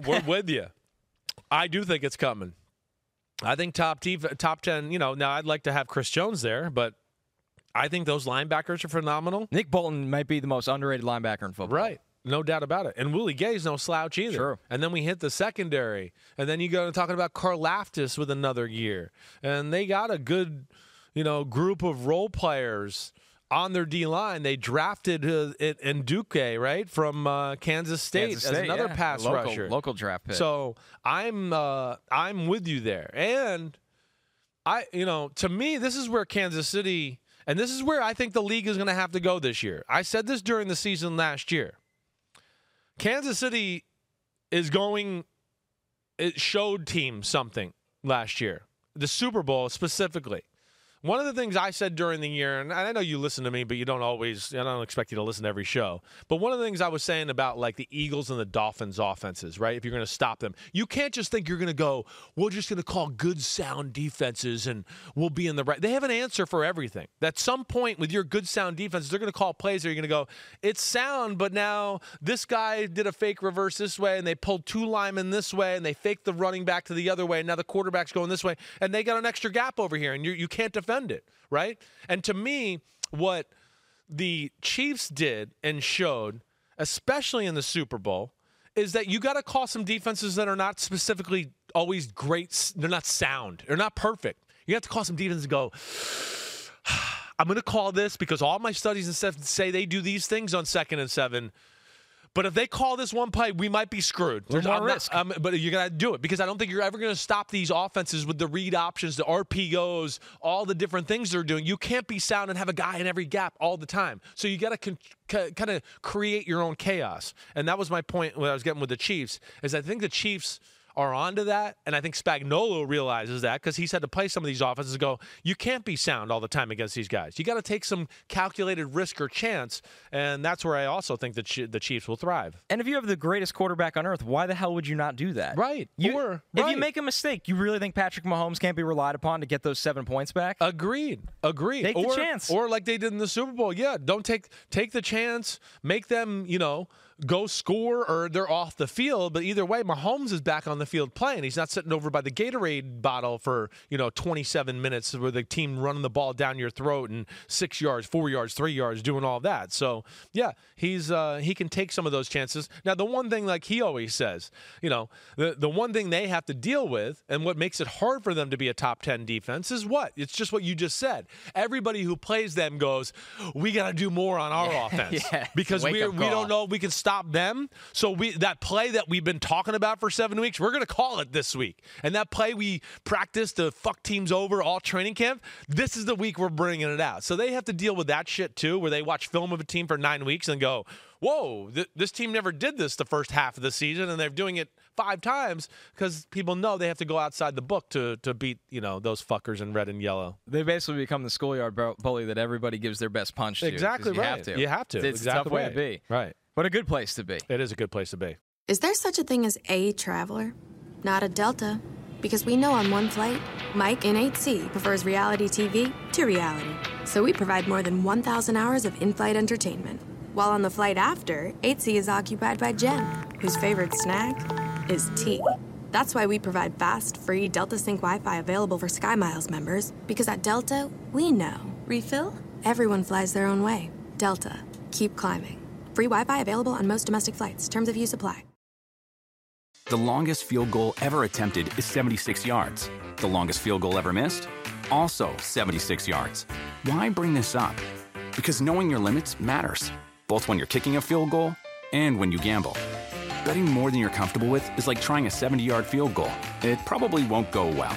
We're with you. I do think it's coming. I think top 10, you know, now I'd like to have Chris Jones there, but I think those linebackers are phenomenal. Nick Bolton might be the most underrated linebacker in football. Right. No doubt about it. And Willie Gay's no slouch either. Sure. And then we hit the secondary. And then you go and talking about Karlaftis with another year. And they got a good, you know, group of role players on their D-line. They drafted Nduke, right, from Kansas State as another pass rusher. Local draft pick. So I'm with you there. And, to me, this is where Kansas City – and this is where I think the league is going to have to go this year. I said this during the season last year. Kansas City showed teams something last year, the Super Bowl specifically. One of the things I said during the year, and I know you listen to me, but I don't expect you to listen to every show. But one of the things I was saying about like the Eagles and the Dolphins offenses, right? If you're going to stop them, you can't just think you're going to go, we're just going to call good sound defenses and we'll be in the right. They have an answer for everything. At some point with your good sound defenses, they're going to call plays that you're going to go, it's sound, but now this guy did a fake reverse this way and they pulled two linemen this way and they faked the running back to the other way and now the quarterback's going this way and they got an extra gap over here and you can't defend it, right? And to me, what the Chiefs did and showed, especially in the Super Bowl, is that you got to call some defenses that are not specifically always great. They're not sound. They're not perfect. You have to call some defenses and go, I'm going to call this because all my studies and stuff say they do these things on 2nd and 7. But if they call this one play, we might be screwed. There's more risk. But you're going to do it because I don't think you're ever going to stop these offenses with the read options, the RPOs, all the different things they're doing. You can't be sound and have a guy in every gap all the time. So you got to kind of create your own chaos. And that was my point when I was getting with the Chiefs is I think the Chiefs are onto that, and I think Spagnuolo realizes that because he's had to play some of these offenses and go, you can't be sound all the time against these guys. You got to take some calculated risk or chance, and that's where I also think that the Chiefs will thrive. And if you have the greatest quarterback on earth, why the hell would you not do that? Right. If you make a mistake, you really think Patrick Mahomes can't be relied upon to get those 7 points back? Agreed. Take the chance. Or like they did in the Super Bowl, don't take the chance, make them, go score or they're off the field. But either way, Mahomes is back on the field playing. He's not sitting over by the Gatorade bottle for, 27 minutes where the team running the ball down your throat and 6 yards, 4 yards, 3 yards, doing all that. So, he's he can take some of those chances. Now, the one thing, like he always says, the one thing they have to deal with and what makes it hard for them to be a top 10 defense is what? It's just what you just said. Everybody who plays them goes, we got to do more on our offense because we don't know if we can stop them. So that play that we've been talking about for 7 weeks, we're going to call it this week. And that play we practiced to fuck teams over all training camp, this is the week we're bringing it out. So they have to deal with that shit too, where they watch film of a team for 9 weeks and go, whoa, this team never did this the first half of the season, and they're doing it 5 times because people know they have to go outside the book to beat, those fuckers in red and yellow. They basically become the schoolyard bully that everybody gives their best punch to. Exactly right. You have to. It's exactly a tough way to be. Right. But a good place to be. It is a good place to be. Is there such a thing as a traveler? Not a Delta. Because we know on one flight, Mike in 8C prefers reality TV to reality. So we provide more than 1,000 hours of in-flight entertainment. While on the flight after, 8C is occupied by Jen, whose favorite snack is tea. That's why we provide fast, free Delta Sync Wi-Fi available for SkyMiles members. Because at Delta, we know. Refill? Everyone flies their own way. Delta. Keep climbing. Free Wi-Fi available on most domestic flights. Terms of use apply. The longest field goal ever attempted is 76 yards. The longest field goal ever missed? Also 76 yards. Why bring this up? Because knowing your limits matters, both when you're kicking a field goal and when you gamble. Betting more than you're comfortable with is like trying a 70-yard field goal. It probably won't go well.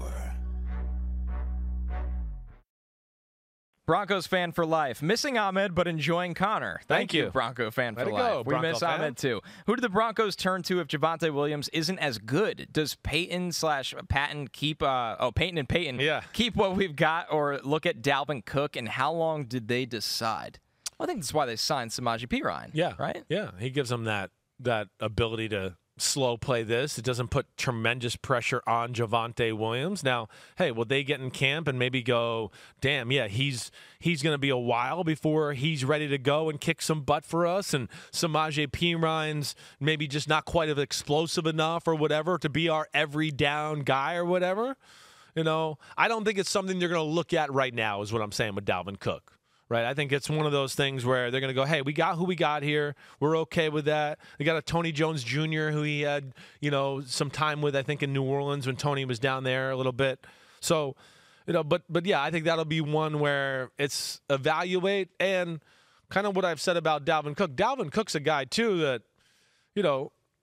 Broncos fan for life. Missing Ahmed, but enjoying Connor. Thank you, Bronco fan for life. Go, we Bronco miss fan. Ahmed, too. Who do the Broncos turn to if Javonte Williams isn't as good? Does Peyton and Payton keep what we've got, or look at Dalvin Cook, and how long did they decide? Well, I think that's why they signed Samaje Perine. Yeah. Right? Yeah. He gives them that ability to slow play this. It doesn't put tremendous pressure on Javonte Williams. Now, hey, will they get in camp and maybe go, damn, yeah, he's going to be a while before he's ready to go and kick some butt for us, and Samaje Perine's maybe just not quite as explosive enough or whatever to be our every down guy or whatever. I don't think it's something they're going to look at right now is what I'm saying with Dalvin Cook. Right, I think it's one of those things where they're going to go, hey, we got who we got here. We're okay with that. We got a Tony Jones Jr. who he had, some time with, I think, in New Orleans when Tony was down there a little bit. So, but yeah, I think that'll be one where it's evaluate and kind of what I've said about Dalvin Cook. Dalvin Cook's a guy, too, that,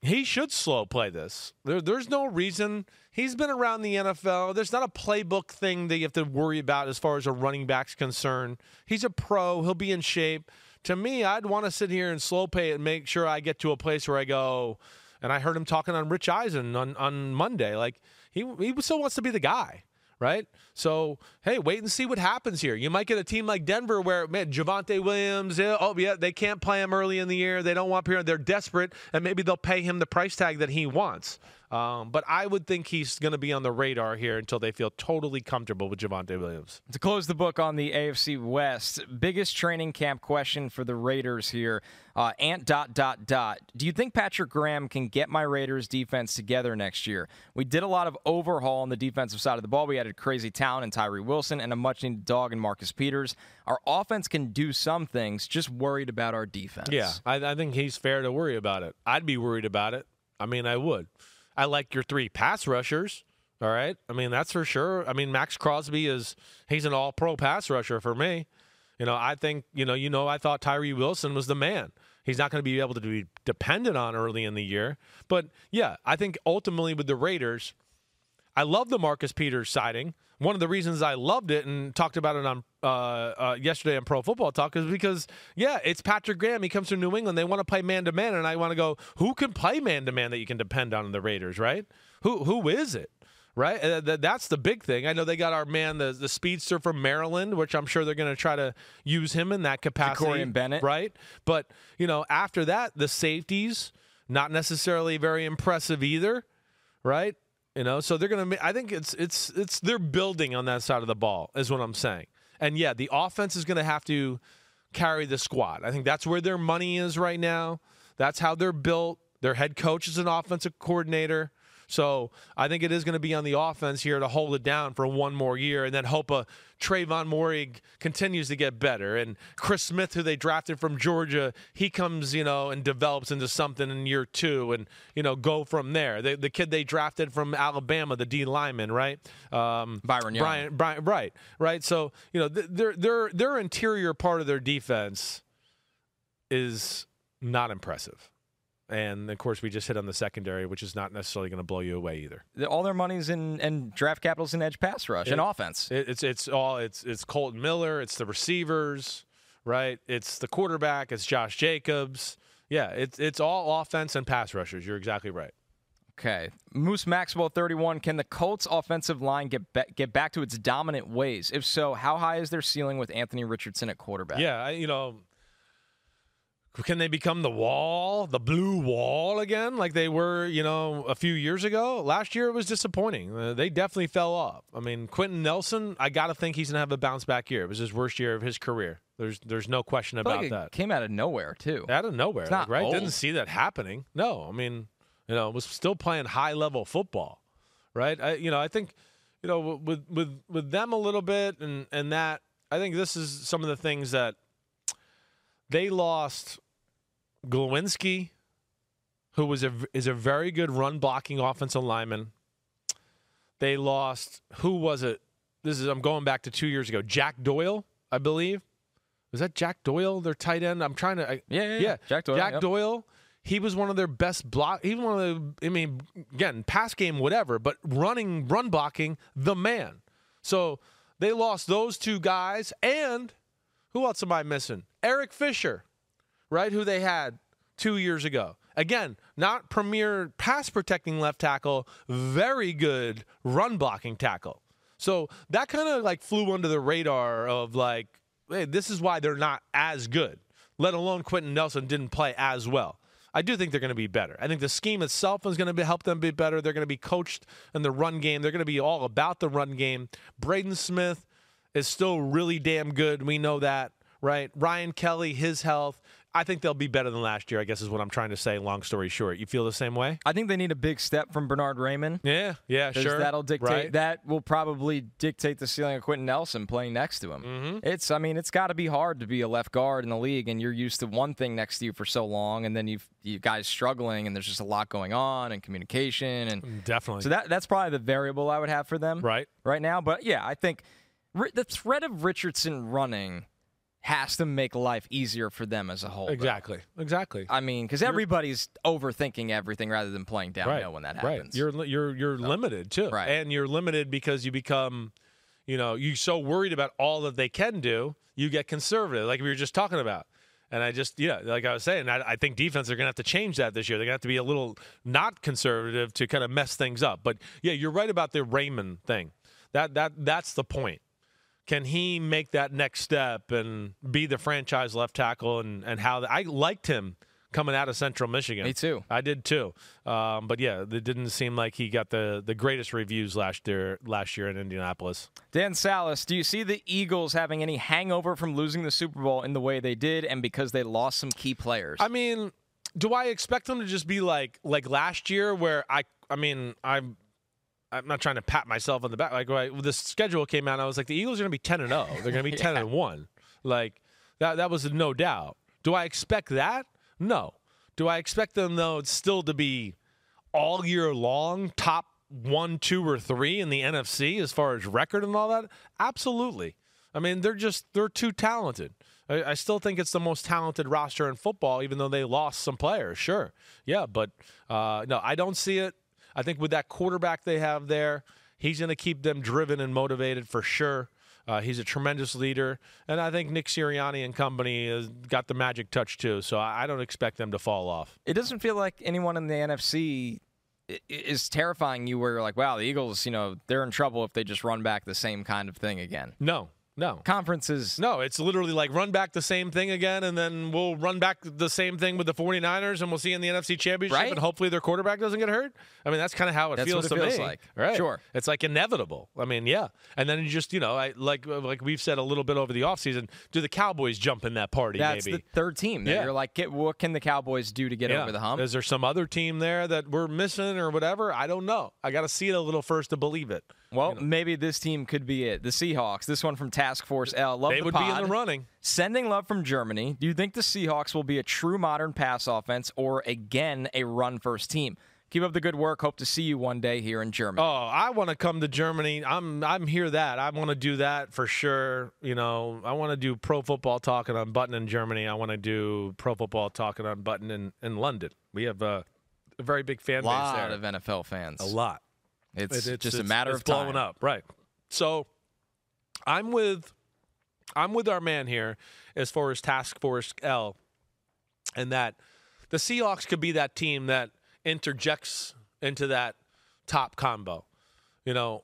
he should slow play this. There's no reason. He's been around the NFL. There's not a playbook thing that you have to worry about as far as a running back's concerned. He's a pro. He'll be in shape. To me, I'd want to sit here and slow pay it and make sure I get to a place where I go, and I heard him talking on Rich Eisen on Monday. Like, he still wants to be the guy. right? So, hey, wait and see what happens here. You might get a team like Denver where, man, Javonte Williams, oh, yeah, they can't play him early in the year. They don't want him here. They're desperate, and maybe they'll pay him the price tag that he wants. But I would think he's going to be on the radar here until they feel totally comfortable with Javonte Williams. To close the book on the AFC West, biggest training camp question for the Raiders here, do you think Patrick Graham can get my Raiders defense together next year? We did a lot of overhaul on the defensive side of the ball. We added Crazy Town and Tyree Wilson and a much-needed dog in Marcus Peters. Our offense can do some things, just worried about our defense. Yeah, I think he's fair to worry about it. I'd be worried about it. I mean, I would. I like your three pass rushers, all right? I mean, that's for sure. I mean, Max Crosby is – he's an all-pro pass rusher for me. You know, I think – I thought Tyree Wilson was the man. He's not going to be able to be dependent on early in the year. But, yeah, I think ultimately with the Raiders, I love the Marcus Peters sighting. One of the reasons I loved it and talked about it on yesterday on Pro Football Talk is because, yeah, it's Patrick Graham. He comes from New England. They want to play man-to-man, and I want to go, who can play man-to-man that you can depend on in the Raiders, right? Who is it, right? That's the big thing. I know they got our man, the speedster from Maryland, which I'm sure they're going to try to use him in that capacity. Jacorian Bennett. Right? But, you know, after that, the safeties, not necessarily very impressive either, right? You know, so they're going to – I think it's they're building on that side of the ball is what I'm saying. And, yeah, the offense is going to have to carry the squad. I think that's where their money is right now. That's how they're built. Their head coach is an offensive coordinator. So I think it is going to be on the offense here to hold it down for one more year and then hope Trayvon Moehrig continues to get better. And Chris Smith, who they drafted from Georgia, he comes, you know, and develops into something in year two and, you know, go from there. The kid they drafted from Alabama, the D lineman, right? Byron Young. Brian, right. So, you know, their interior part of their defense is not impressive. And, of course, we just hit on the secondary, which is not necessarily going to blow you away either. All their money's in draft capital's in edge pass rush and offense. It's Colton Miller. It's the receivers, right? It's the quarterback. It's Josh Jacobs. Yeah, it's all offense and pass rushers. You're exactly right. Okay. Moose Maxwell, 31. Can the Colts' offensive line get back to its dominant ways? If so, how high is their ceiling with Anthony Richardson at quarterback? Yeah, can they become the wall, the blue wall again, like they were, you know, a few years ago? Last year it was disappointing. They definitely fell off. I mean, Quentin Nelson, I got to think he's going to have a bounce-back year. It was his worst year of his career. There's no question about that. It came out of nowhere, too. Out of nowhere, like, right? Old. Didn't see that happening. No, I mean, you know, was still playing high-level football, right? I think, you know, with them a little bit and that, I think this is some of the things that they lost – Glowinski, who is a very good run-blocking offensive lineman. They lost, who was it? I'm going back to 2 years ago. Jack Doyle, I believe. Was that Jack Doyle, their tight end? Jack Doyle. Jack Doyle. He was one of their best block. He was one of the, again, pass game, whatever, but run blocking, the man. So they lost those two guys. And who else am I missing? Eric Fisher. Right, who they had 2 years ago. Again, not premier pass-protecting left tackle, very good run-blocking tackle. So that kind of like flew under the radar of like, hey, this is why they're not as good, let alone Quentin Nelson didn't play as well. I do think they're going to be better. I think the scheme itself is going to help them be better. They're going to be coached in the run game. They're going to be all about the run game. Braden Smith is still really damn good. We know that, right? Ryan Kelly, his health. I think they'll be better than last year, I guess is what I'm trying to say, long story short. You feel the same way? I think they need a big step from Bernard Raymond. Yeah, sure. That'll dictate. Right. That will probably dictate the ceiling of Quentin Nelson playing next to him. Mm-hmm. It's got to be hard to be a left guard in the league, and you're used to one thing next to you for so long, and then you guys struggling, and there's just a lot going on and communication. And definitely. So that's probably the variable I would have for them right now. But, yeah, I think the threat of Richardson running – has to make life easier for them as a whole. Exactly. I mean, because everybody's overthinking everything rather than playing downhill when that happens. You're limited too, right? And you're limited because you become, you're so worried about all that they can do, you get conservative, like we were just talking about. And like I was saying, I think defense are going to have to change that this year. They're going to have to be a little not conservative to kind of mess things up. But yeah, you're right about the Raymond thing. That's the point. Can he make that next step and be the franchise left tackle? And how I liked him coming out of Central Michigan. Me too. I did too. But yeah, it didn't seem like he got the greatest reviews last year in Indianapolis. Dan Salas, do you see the Eagles having any hangover from losing the Super Bowl in the way they did and because they lost some key players? I mean, do I expect them to just be like last year where I'm not trying to pat myself on the back. Like when the schedule came out, and I was like, the Eagles are going to be 10-0. They're going to be 10-1. Like that was no doubt. Do I expect that? No. Do I expect them though still to be all year long top 1, 2, or 3 in the NFC as far as record and all that? Absolutely. I mean, they're too talented. I still think it's the most talented roster in football, even though they lost some players. Sure. Yeah. But no, I don't see it. I think with that quarterback they have there, he's going to keep them driven and motivated for sure. He's a tremendous leader. And I think Nick Sirianni and company has got the magic touch too. So I don't expect them to fall off. It doesn't feel like anyone in the NFC is terrifying you where you're like, wow, the Eagles, they're in trouble if they just run back the same kind of thing again. No. Conferences. No, it's literally like run back the same thing again, and then we'll run back the same thing with the 49ers, and we'll see in the NFC Championship, right? And hopefully their quarterback doesn't get hurt. I mean, that's kind of how it feels to me. Like. Right. Sure. It's like inevitable. I mean, yeah. And then you just, like we've said a little bit over the offseason, do the Cowboys jump in that party maybe? That's the third team. Yeah. You're like, what can the Cowboys do to get over the hump? Is there some other team there that we're missing or whatever? I don't know. I got to see it a little first to believe it. Well, maybe this team could be it. The Seahawks, this one from Task Force L. Love they the would pod. Be in the running. Sending love from Germany. Do you think the Seahawks will be a true modern pass offense or, again, a run-first team? Keep up the good work. Hope to see you one day here in Germany. Oh, I want to come to Germany. I'm here that. I want to do that for sure. I want to do Pro Football Talk and Unbutton in Germany. I want to do Pro Football Talk and Unbutton in London. We have a very big fan base there. A lot of NFL fans. A lot. It's just a matter of time. Blowing up, right? So, I'm with our man here as far as Task Force L, and that the Seahawks could be that team that interjects into that top combo.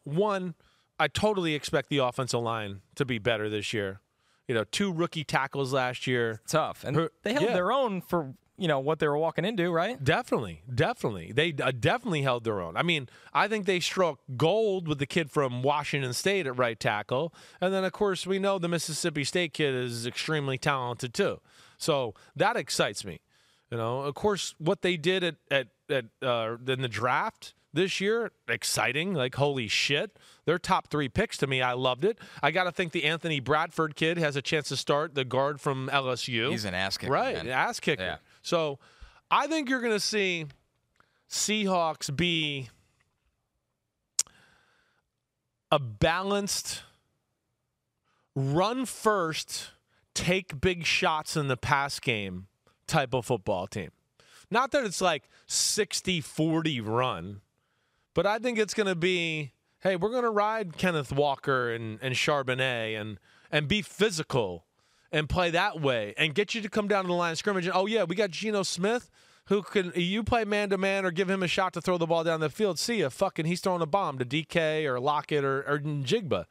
One, I totally expect the offensive line to be better this year. 2 rookie tackles last year, tough, and they held their own for. What they were walking into, right? Definitely. They definitely held their own. I mean, I think they struck gold with the kid from Washington State at right tackle. And then, of course, we know the Mississippi State kid is extremely talented too. So that excites me. Of course, what they did at in the draft this year, exciting, like holy shit. Their top 3 picks to me, I loved it. I got to think the Anthony Bradford kid has a chance to start, the guard from LSU. He's an ass kicker. Right, man. An ass kicker. Yeah. So I think you're going to see Seahawks be a balanced run first, take big shots in the pass game type of football team. Not that it's like 60-40 run, but I think it's going to be, hey, we're going to ride Kenneth Walker and Charbonnet and be physical and play that way, and get you to come down to the line of scrimmage. And, oh, yeah, we got Geno Smith, who can you play man-to-man or give him a shot to throw the ball down the field. See ya, fucking he's throwing a bomb to DK or Lockett or Njigba.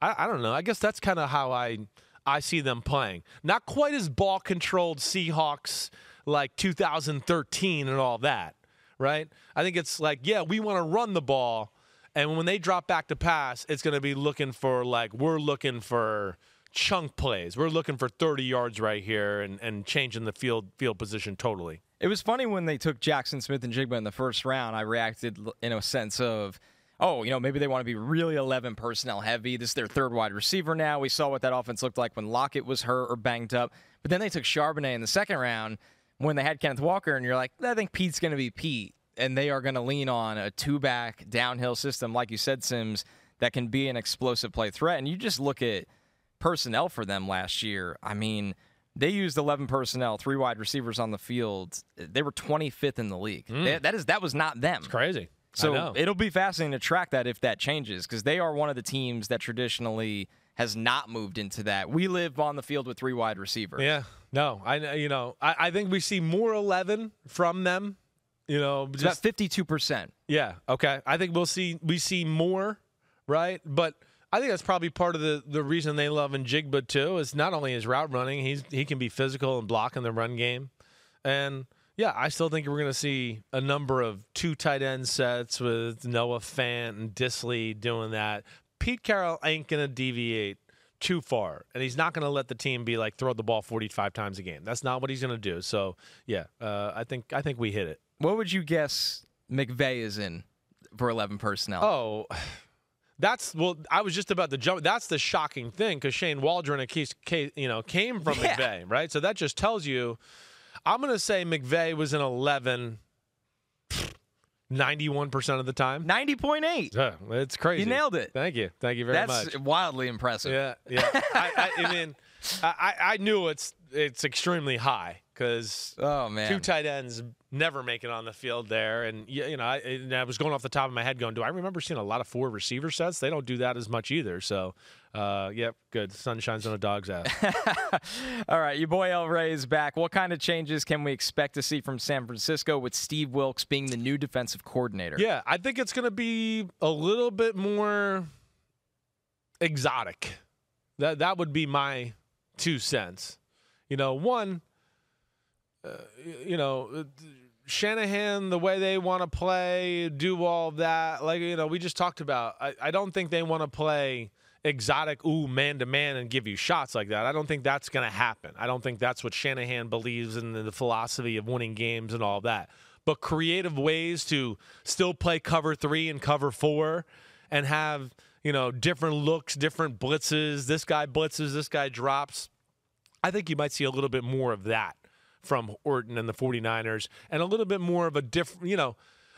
I don't know. I guess that's kind of how I see them playing. Not quite as ball-controlled Seahawks like 2013 and all that, right? I think it's like, yeah, we want to run the ball, and when they drop back to pass, it's going to be looking for, like, we're looking for – chunk plays. We're looking for 30 yards right here and changing the field position totally. It was funny when they took Jackson Smith and Jigba in the first round. I reacted in a sense of, maybe they want to be really 11 personnel heavy. This is their third wide receiver now. We saw what that offense looked like when Lockett was hurt or banged up. But then they took Charbonnet in the second round when they had Kenneth Walker, and you're like, I think Pete's going to be Pete, and they are going to lean on a 2-back downhill system, like you said, Sims, that can be an explosive play threat. And you just look at personnel for them last year. I mean, they used 11 personnel, 3 wide receivers on the field. They were 25th in the league. That was not them. It's crazy. So it'll be fascinating to track that if that changes, because they are one of the teams that traditionally has not moved into that. We live on the field with 3 wide receivers. Yeah. No, I think we see more 11 from them. Just 52%. Yeah. Okay. I think we see more right? But I think that's probably part of the reason they love Njigba too, is not only his route running, he can be physical and block in the run game. And yeah, I still think we're going to see a number of two tight end sets with Noah Fant and Dissly doing that. Pete Carroll ain't going to deviate too far, and he's not going to let the team be like, throw the ball 45 times a game. That's not what he's going to do. So yeah, I think we hit it. What would you guess McVay is in for 11 personnel? Oh, I was just about to jump. That's the shocking thing, because Shane Waldron, came from McVay, right? So that just tells you. I'm going to say McVay was in 11 91% of the time. 90.8. Yeah, it's crazy. You nailed it. Thank you. Thank you very much. That's wildly impressive. Yeah, yeah. I mean, I knew it's extremely high because two tight ends never make it on the field there. And, I was going off the top of my head going, do I remember seeing a lot of four receiver sets? They don't do that as much either. So, good. Sun shines on a dog's ass. All right, your boy El Rey is back. What kind of changes can we expect to see from San Francisco with Steve Wilks being the new defensive coordinator? Yeah, I think it's going to be a little bit more exotic. That would be my 2 cents. Shanahan, the way they want to play, do all that. We just talked about, I don't think they want to play exotic, man-to-man and give you shots like that. I don't think that's going to happen. I don't think that's what Shanahan believes in, the philosophy of winning games and all that. But creative ways to still play cover 3 and cover 4 and have, different looks, different blitzes. This guy blitzes, this guy drops. I think you might see a little bit more of that from Orton and the 49ers, and a little bit more of a different,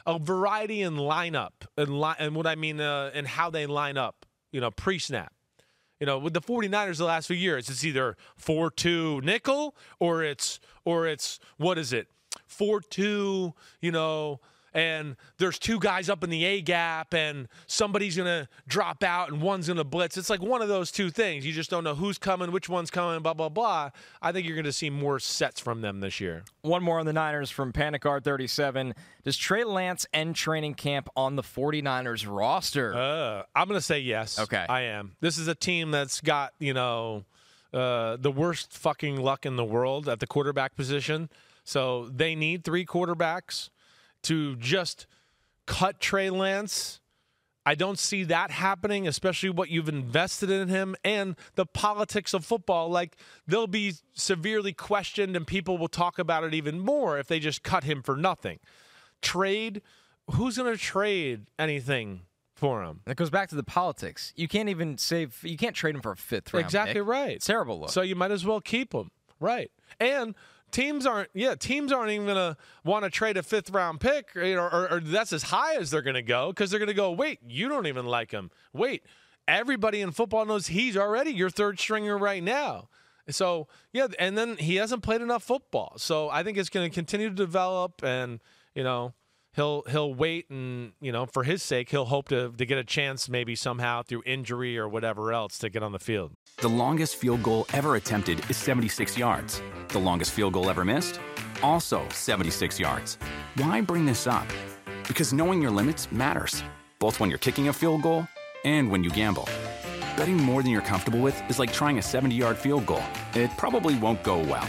a variety in lineup and what I mean, and how they line up, pre-snap. With the 49ers the last few years, it's either 4-2 nickel or it's what is it? 4-2, and there's two guys up in the A gap and somebody's going to drop out and one's going to blitz. It's like one of those two things. You just don't know who's coming, which one's coming, blah, blah, blah. I think you're going to see more sets from them this year. One more on the Niners from PanicR37. Does Trey Lance end training camp on the 49ers roster? I'm going to say yes. Okay. I am. This is a team that's got, the worst fucking luck in the world at the quarterback position. So they need 3 quarterbacks. To just cut Trey Lance, I don't see that happening, especially what you've invested in him and the politics of football. They'll be severely questioned, and people will talk about it even more if they just cut him for nothing. Who's going to trade anything for him? That goes back to the politics. You can't trade him for a 5th round. Exactly right. Terrible look. So you might as well keep him. Right. And teams aren't even going to want to trade a 5th round pick or that's as high as they're going to go, because they're going to go, wait, you don't even like him. Wait, everybody in football knows he's already your 3rd stringer right now. So, yeah, and then he hasn't played enough football. So I think it's going to continue to develop, and, he'll wait, and, for his sake, he'll hope to get a chance maybe somehow through injury or whatever else to get on the field. The longest field goal ever attempted is 76 yards. The longest field goal ever missed? Also 76 yards. Why bring this up? Because knowing your limits matters, both when you're kicking a field goal and when you gamble. Betting more than you're comfortable with is like trying a 70-yard field goal. It probably won't go well.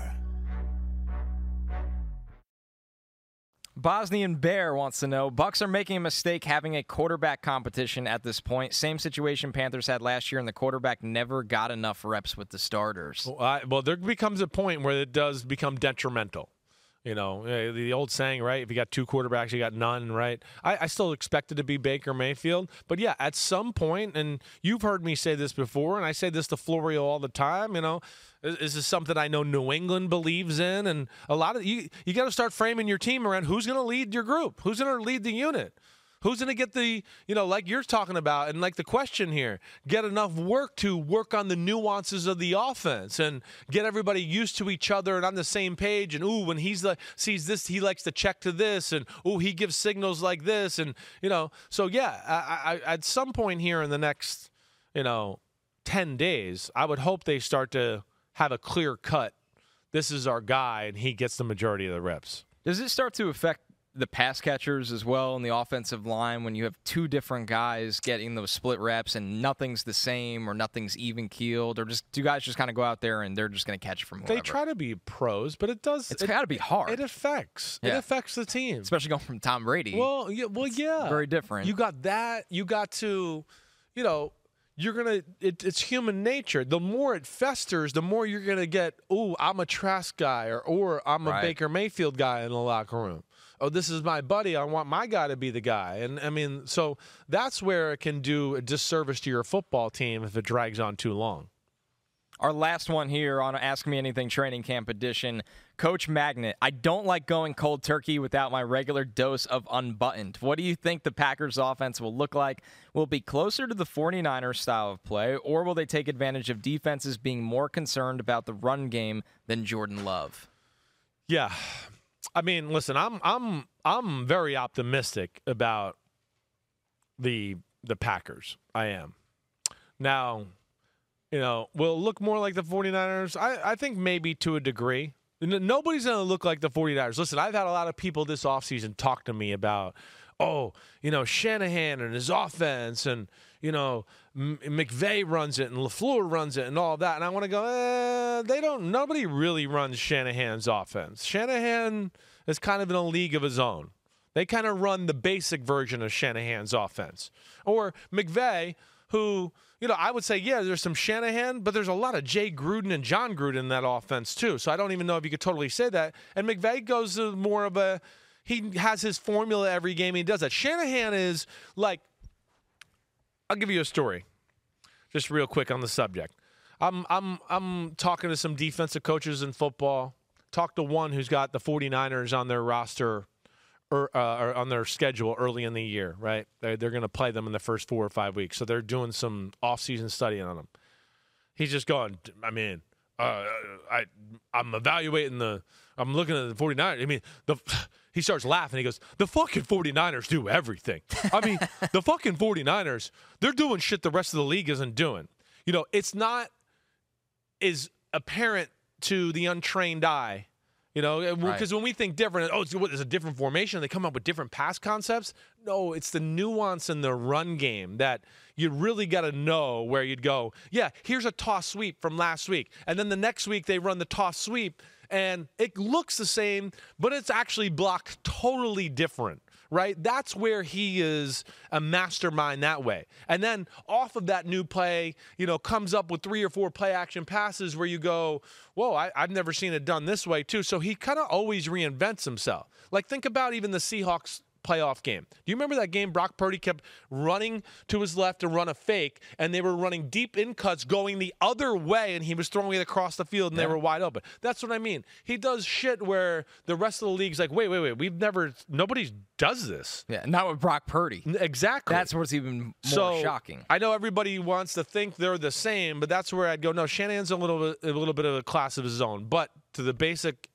Bosnian Bear wants to know, Bucks are making a mistake having a quarterback competition at this point. Same situation Panthers had last year, and the quarterback never got enough reps with the starters. Well, there becomes a point where it does become detrimental. The old saying, right? If you got 2 quarterbacks, you got none, right? I still expect it to be Baker Mayfield. But, yeah, at some point, and you've heard me say this before, and I say this to Florio all the time, this is something I know New England believes in, and a lot of you got to start framing your team around who's going to lead your group, who's going to lead the unit. Who's going to get the, you know, like you're talking about, and like the question here, get enough work to work on the nuances of the offense and get everybody used to each other and on the same page. And, ooh, when he's like, sees this, he likes to check to this. And, ooh, he gives signals like this. And, you know, so, yeah, I at some point here in the next, you know, 10 days, I would hope they start to have a clear cut. This is our guy, and he gets the majority of the reps. Does it start to affect the pass catchers as well in the offensive line when you have two different guys getting those split reps and nothing's the same or nothing's even keeled, or just do guys just kind of go out there and they're just going to catch it from whoever? They try to be pros, but it does. It's got to be hard. It affects. Yeah. It affects the team, especially going from Tom Brady. Well, yeah, very different. You got that. You got to, you know. You're going to – it's human nature. The more it festers, the more you're going to get, oh, I'm a Trask guy or I'm a Baker Mayfield guy in the locker room. Oh, this is my buddy. I want my guy to be the guy. And, I mean, so that's where it can do a disservice to your football team if it drags on too long. Our last one here on Ask Me Anything Training Camp Edition, Coach Magnet. I don't like going cold turkey without my regular dose of unbuttoned. What do you think the Packers offense will look like? Will it be closer to the 49ers style of play, or will they take advantage of defenses being more concerned about the run game than Jordan Love? Yeah. I mean, listen, I'm very optimistic about the Packers. I am. Now, you know, will it look more like the 49ers? I think maybe to a degree. Nobody's going to look like the 49ers. Listen, I've had a lot of people this offseason talk to me about, oh, you know, Shanahan and his offense and, you know, McVay runs it and LaFleur runs it and all that. And I want to go, nobody really runs Shanahan's offense. Shanahan is kind of in a league of his own. They kind of run the basic version of Shanahan's offense. Or McVay, who, you know, I would say, yeah, there's some Shanahan, but there's a lot of Jay Gruden and John Gruden in that offense too. So I don't even know if you could totally say that. And McVay goes to more of a, he has his formula every game. He does that. Shanahan is like, I'll give you a story just real quick on the subject. I'm talking to some defensive coaches in football. Talked to one who's got the 49ers on their roster or on their schedule early in the year, right? They're going to play them in the first 4 or 5 weeks. So they're doing some off-season studying on them. He's just going, I mean, I'm evaluating I'm looking at the 49ers. I mean, he starts laughing. He goes, the fucking 49ers do everything. I mean, the fucking 49ers, they're doing shit the rest of the league isn't doing. You know, it's not as apparent to the untrained eye. You know, because when we think different, oh, there's a different formation. They come up with different pass concepts. No, it's the nuance in the run game that you really got to know where you'd go. Yeah, here's a toss sweep from last week. And then the next week they run the toss sweep, and it looks the same, but it's actually blocked totally different, right? That's where he is a mastermind that way. And then off of that new play, you know, comes up with 3 or 4 play action passes where you go, whoa, I've never seen it done this way too. So he kind of always reinvents himself. Like think about even the Seahawks playoff game. Do you remember that game Brock Purdy kept running to his left to run a fake, and they were running deep in cuts going the other way, and he was throwing it across the field, and they were wide open? That's what I mean. He does shit where the rest of the league's like, wait, nobody does this. Yeah, not with Brock Purdy. Exactly. That's what's even more shocking. I know everybody wants to think they're the same, but that's where I'd go, no, Shanahan's a little bit of a class of his own. But to the basic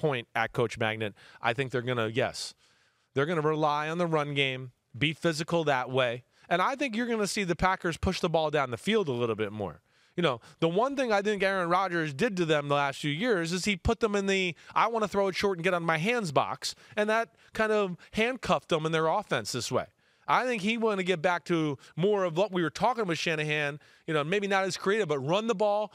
point at Coach Magnet, I think they're going to, they're going to rely on the run game, be physical that way. And I think you're going to see the Packers push the ball down the field a little bit more. You know, the one thing I think Aaron Rodgers did to them the last few years is he put them in the I want to throw it short and get on my hands box, and that kind of handcuffed them in their offense this way. I think he wanted to get back to more of what we were talking with Shanahan, you know, maybe not as creative, but run the ball,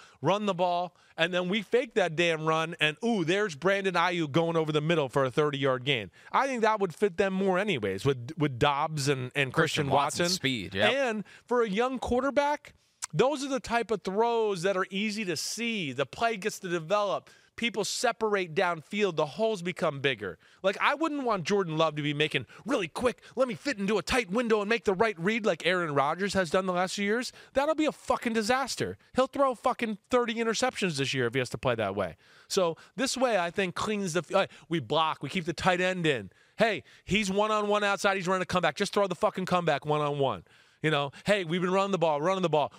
and then we fake that damn run, and, ooh, there's Brandon Ayuk going over the middle for a 30-yard gain. I think that would fit them more anyways with Dobbs and Christian Watson. Speed, yeah. And for a young quarterback, those are the type of throws that are easy to see. The play gets to develop. People separate downfield. The holes become bigger. Like, I wouldn't want Jordan Love to be making really quick, let me fit into a tight window and make the right read like Aaron Rodgers has done the last few years. That'll be a fucking disaster. He'll throw fucking 30 interceptions this year if he has to play that way. So this way, I think, cleans the – we block. We keep the tight end in. Hey, he's one-on-one outside. He's running a comeback. Just throw the fucking comeback one-on-one. You know, hey, we've been running the ball.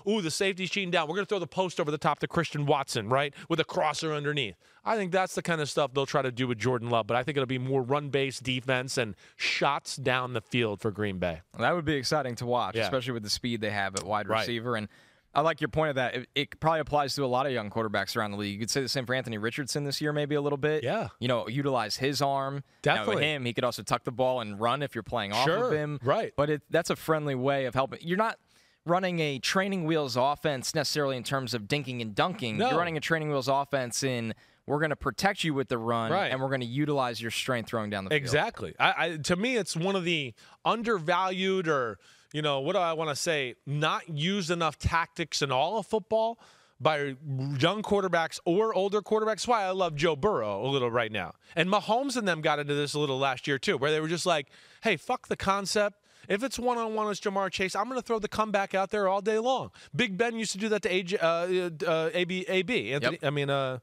Ooh, the safety's cheating down. We're going to throw the post over the top to Christian Watson, right, with a crosser underneath. I think that's the kind of stuff they'll try to do with Jordan Love, but I think it'll be more run-based defense and shots down the field for Green Bay. Well, that would be exciting to watch, especially with the speed they have at wide receiver. And I like your point of that. It probably applies to a lot of young quarterbacks around the league. You could say the same for Anthony Richardson this year maybe a little bit. Yeah. You know, utilize his arm. Definitely. Now with him, he could also tuck the ball and run if you're playing off of him. Right. But that's a friendly way of helping. You're not running a training wheels offense necessarily in terms of dinking and dunking. No. You're running a training wheels offense in we're going to protect you with the run, and we're going to utilize your strength throwing down the field. Exactly. To me, it's one of the undervalued or – you know, what do I want to say? Not used enough tactics in all of football by young quarterbacks or older quarterbacks. That's why I love Joe Burrow a little right now. And Mahomes and them got into this a little last year too, where they were just like, hey, fuck the concept. If it's one-on-one with Jamar Chase, I'm going to throw the comeback out there all day long. Big Ben used to do that to Antonio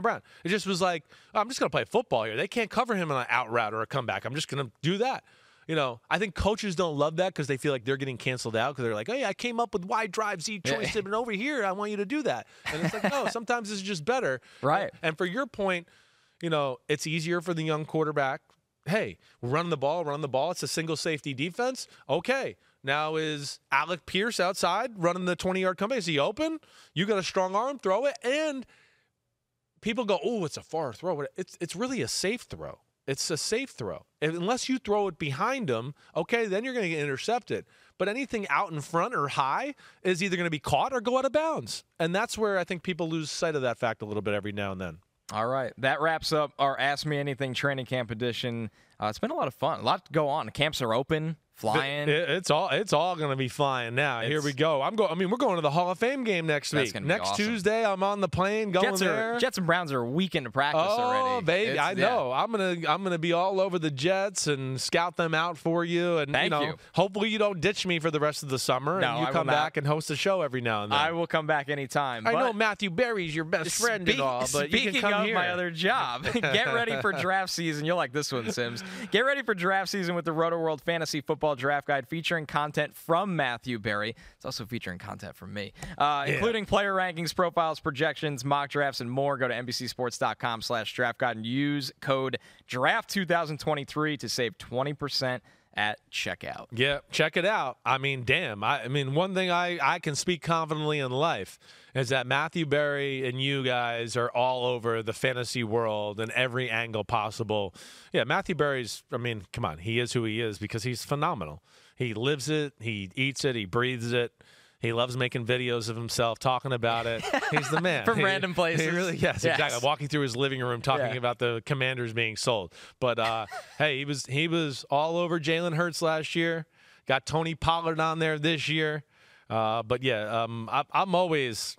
Brown. It just was like, I'm just going to play football here. They can't cover him on an out route or a comeback. I'm just going to do that. You know, I think coaches don't love that because they feel like they're getting canceled out because they're like, hey, I came up with wide drive, Z choice, and over here, I want you to do that. And it's like, no, sometimes it's just better. Right. And for your point, you know, it's easier for the young quarterback. Hey, run the ball. It's a single safety defense. Okay. Now is Alec Pierce outside running the 20-yard comeback? Is he open? You got a strong arm, throw it. And people go, oh, it's a far throw. It's really a safe throw. It's a safe throw. Unless you throw it behind him, okay, then you're going to get intercepted. But anything out in front or high is either going to be caught or go out of bounds. And that's where I think people lose sight of that fact a little bit every now and then. All right. That wraps up our Ask Me Anything training camp edition. It's been a lot of fun. A lot to go on. The camps are open. Flying. It's all going to be flying now. Here we go. We're going to the Hall of Fame game next week. Next Tuesday, I'm on the plane going there. Jets and Browns are a weekend of practice already. Oh, baby, I know. Yeah. I'm gonna be all over the Jets and scout them out for you. And Thank you. Hopefully you don't ditch me for the rest of the summer. No, and you come back and host a show every now and then. I will come back anytime. I know Matthew Berry's your best friend and all, but you can come here. Speaking of my other job, get ready for draft season. You'll like this one, Sims. Get ready for draft season with the RotoWorld Fantasy Football Draft Guide featuring content from Matthew Berry. It's also featuring content from me, including player rankings, profiles, projections, mock drafts, and more. Go to NBCSports.com/draft guide and use code DRAFT2023 to save 20% at checkout. Yeah, check it out. I mean, damn. I mean, one thing I can speak confidently in life is that Matthew Berry and you guys are all over the fantasy world and every angle possible. Yeah, Matthew Berry's, I mean, come on. He is who he is because he's phenomenal. He lives it. He eats it. He breathes it. He loves making videos of himself, talking about it. He's the man. From random places. Yes, exactly. Walking through his living room, talking about the Commanders being sold. But, hey, he was all over Jalen Hurts last year. Got Tony Pollard on there this year. I'm always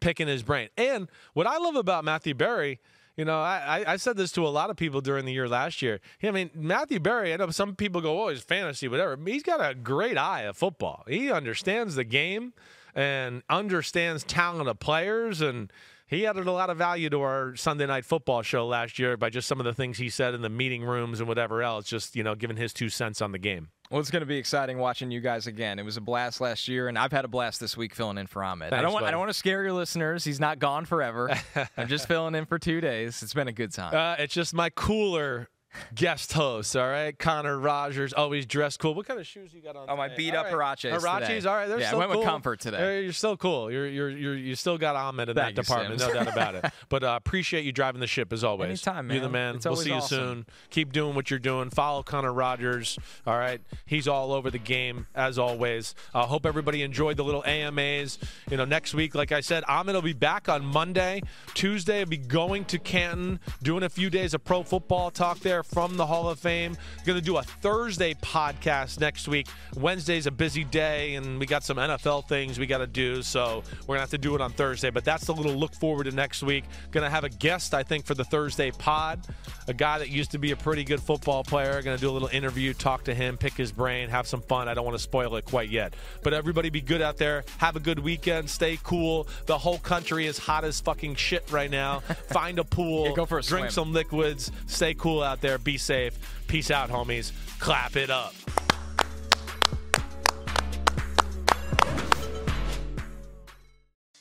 picking his brain. And what I love about Matthew Berry, you know, I said this to a lot of people during the year last year. I mean, Matthew Berry, I know some people go, oh, he's fantasy, whatever. He's got a great eye at football. He understands the game and understands talent of players, and he added a lot of value to our Sunday Night Football show last year by just some of the things he said in the meeting rooms and whatever else, just, you know, giving his 2 cents on the game. Well, it's going to be exciting watching you guys again. It was a blast last year, and I've had a blast this week filling in for Ahmed. I don't want to scare your listeners. He's not gone forever. I'm just filling in for 2 days. It's been a good time. It's just my cooler guest host, all right? Connor Rogers, always dressed cool. What kind of shoes you got on today? Oh, my beat-up Huaraches. Huaraches, all right. They're so cool. Yeah, I went with comfort today. You're still cool. You still got Ahmed in that department, no doubt about it. But appreciate you driving the ship, as always. Anytime, man. You're the man. We'll see you soon. Keep doing what you're doing. Follow Connor Rogers, all right? He's all over the game, as always. Hope everybody enjoyed the little AMAs. You know, next week, like I said, Ahmed will be back on Monday. Tuesday, I'll be going to Canton, doing a few days of pro football talk there from the Hall of Fame. Going to do a Thursday podcast next week. Wednesday's a busy day, and we got some NFL things we got to do, so we're going to have to do it on Thursday. But that's the little look forward to next week. Going to have a guest, I think, for the Thursday pod, a guy that used to be a pretty good football player. Going to do a little interview, talk to him, pick his brain, have some fun. I don't want to spoil it quite yet. But everybody be good out there. Have a good weekend. Stay cool. The whole country is hot as fucking shit right now. Find a pool. Go for a swim. Drink some liquids. Stay cool out there. there. Be safe. Peace out, homies. Clap it up.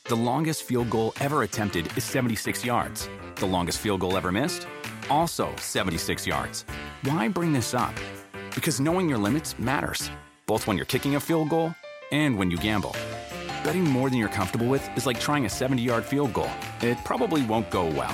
The longest field goal ever attempted is 76 yards. The longest field goal ever missed? Also 76 yards. Why bring this up? Because knowing your limits matters, both when you're kicking a field goal and when you gamble. Betting more than you're comfortable with is like trying a 70-yard field goal. It probably won't go well.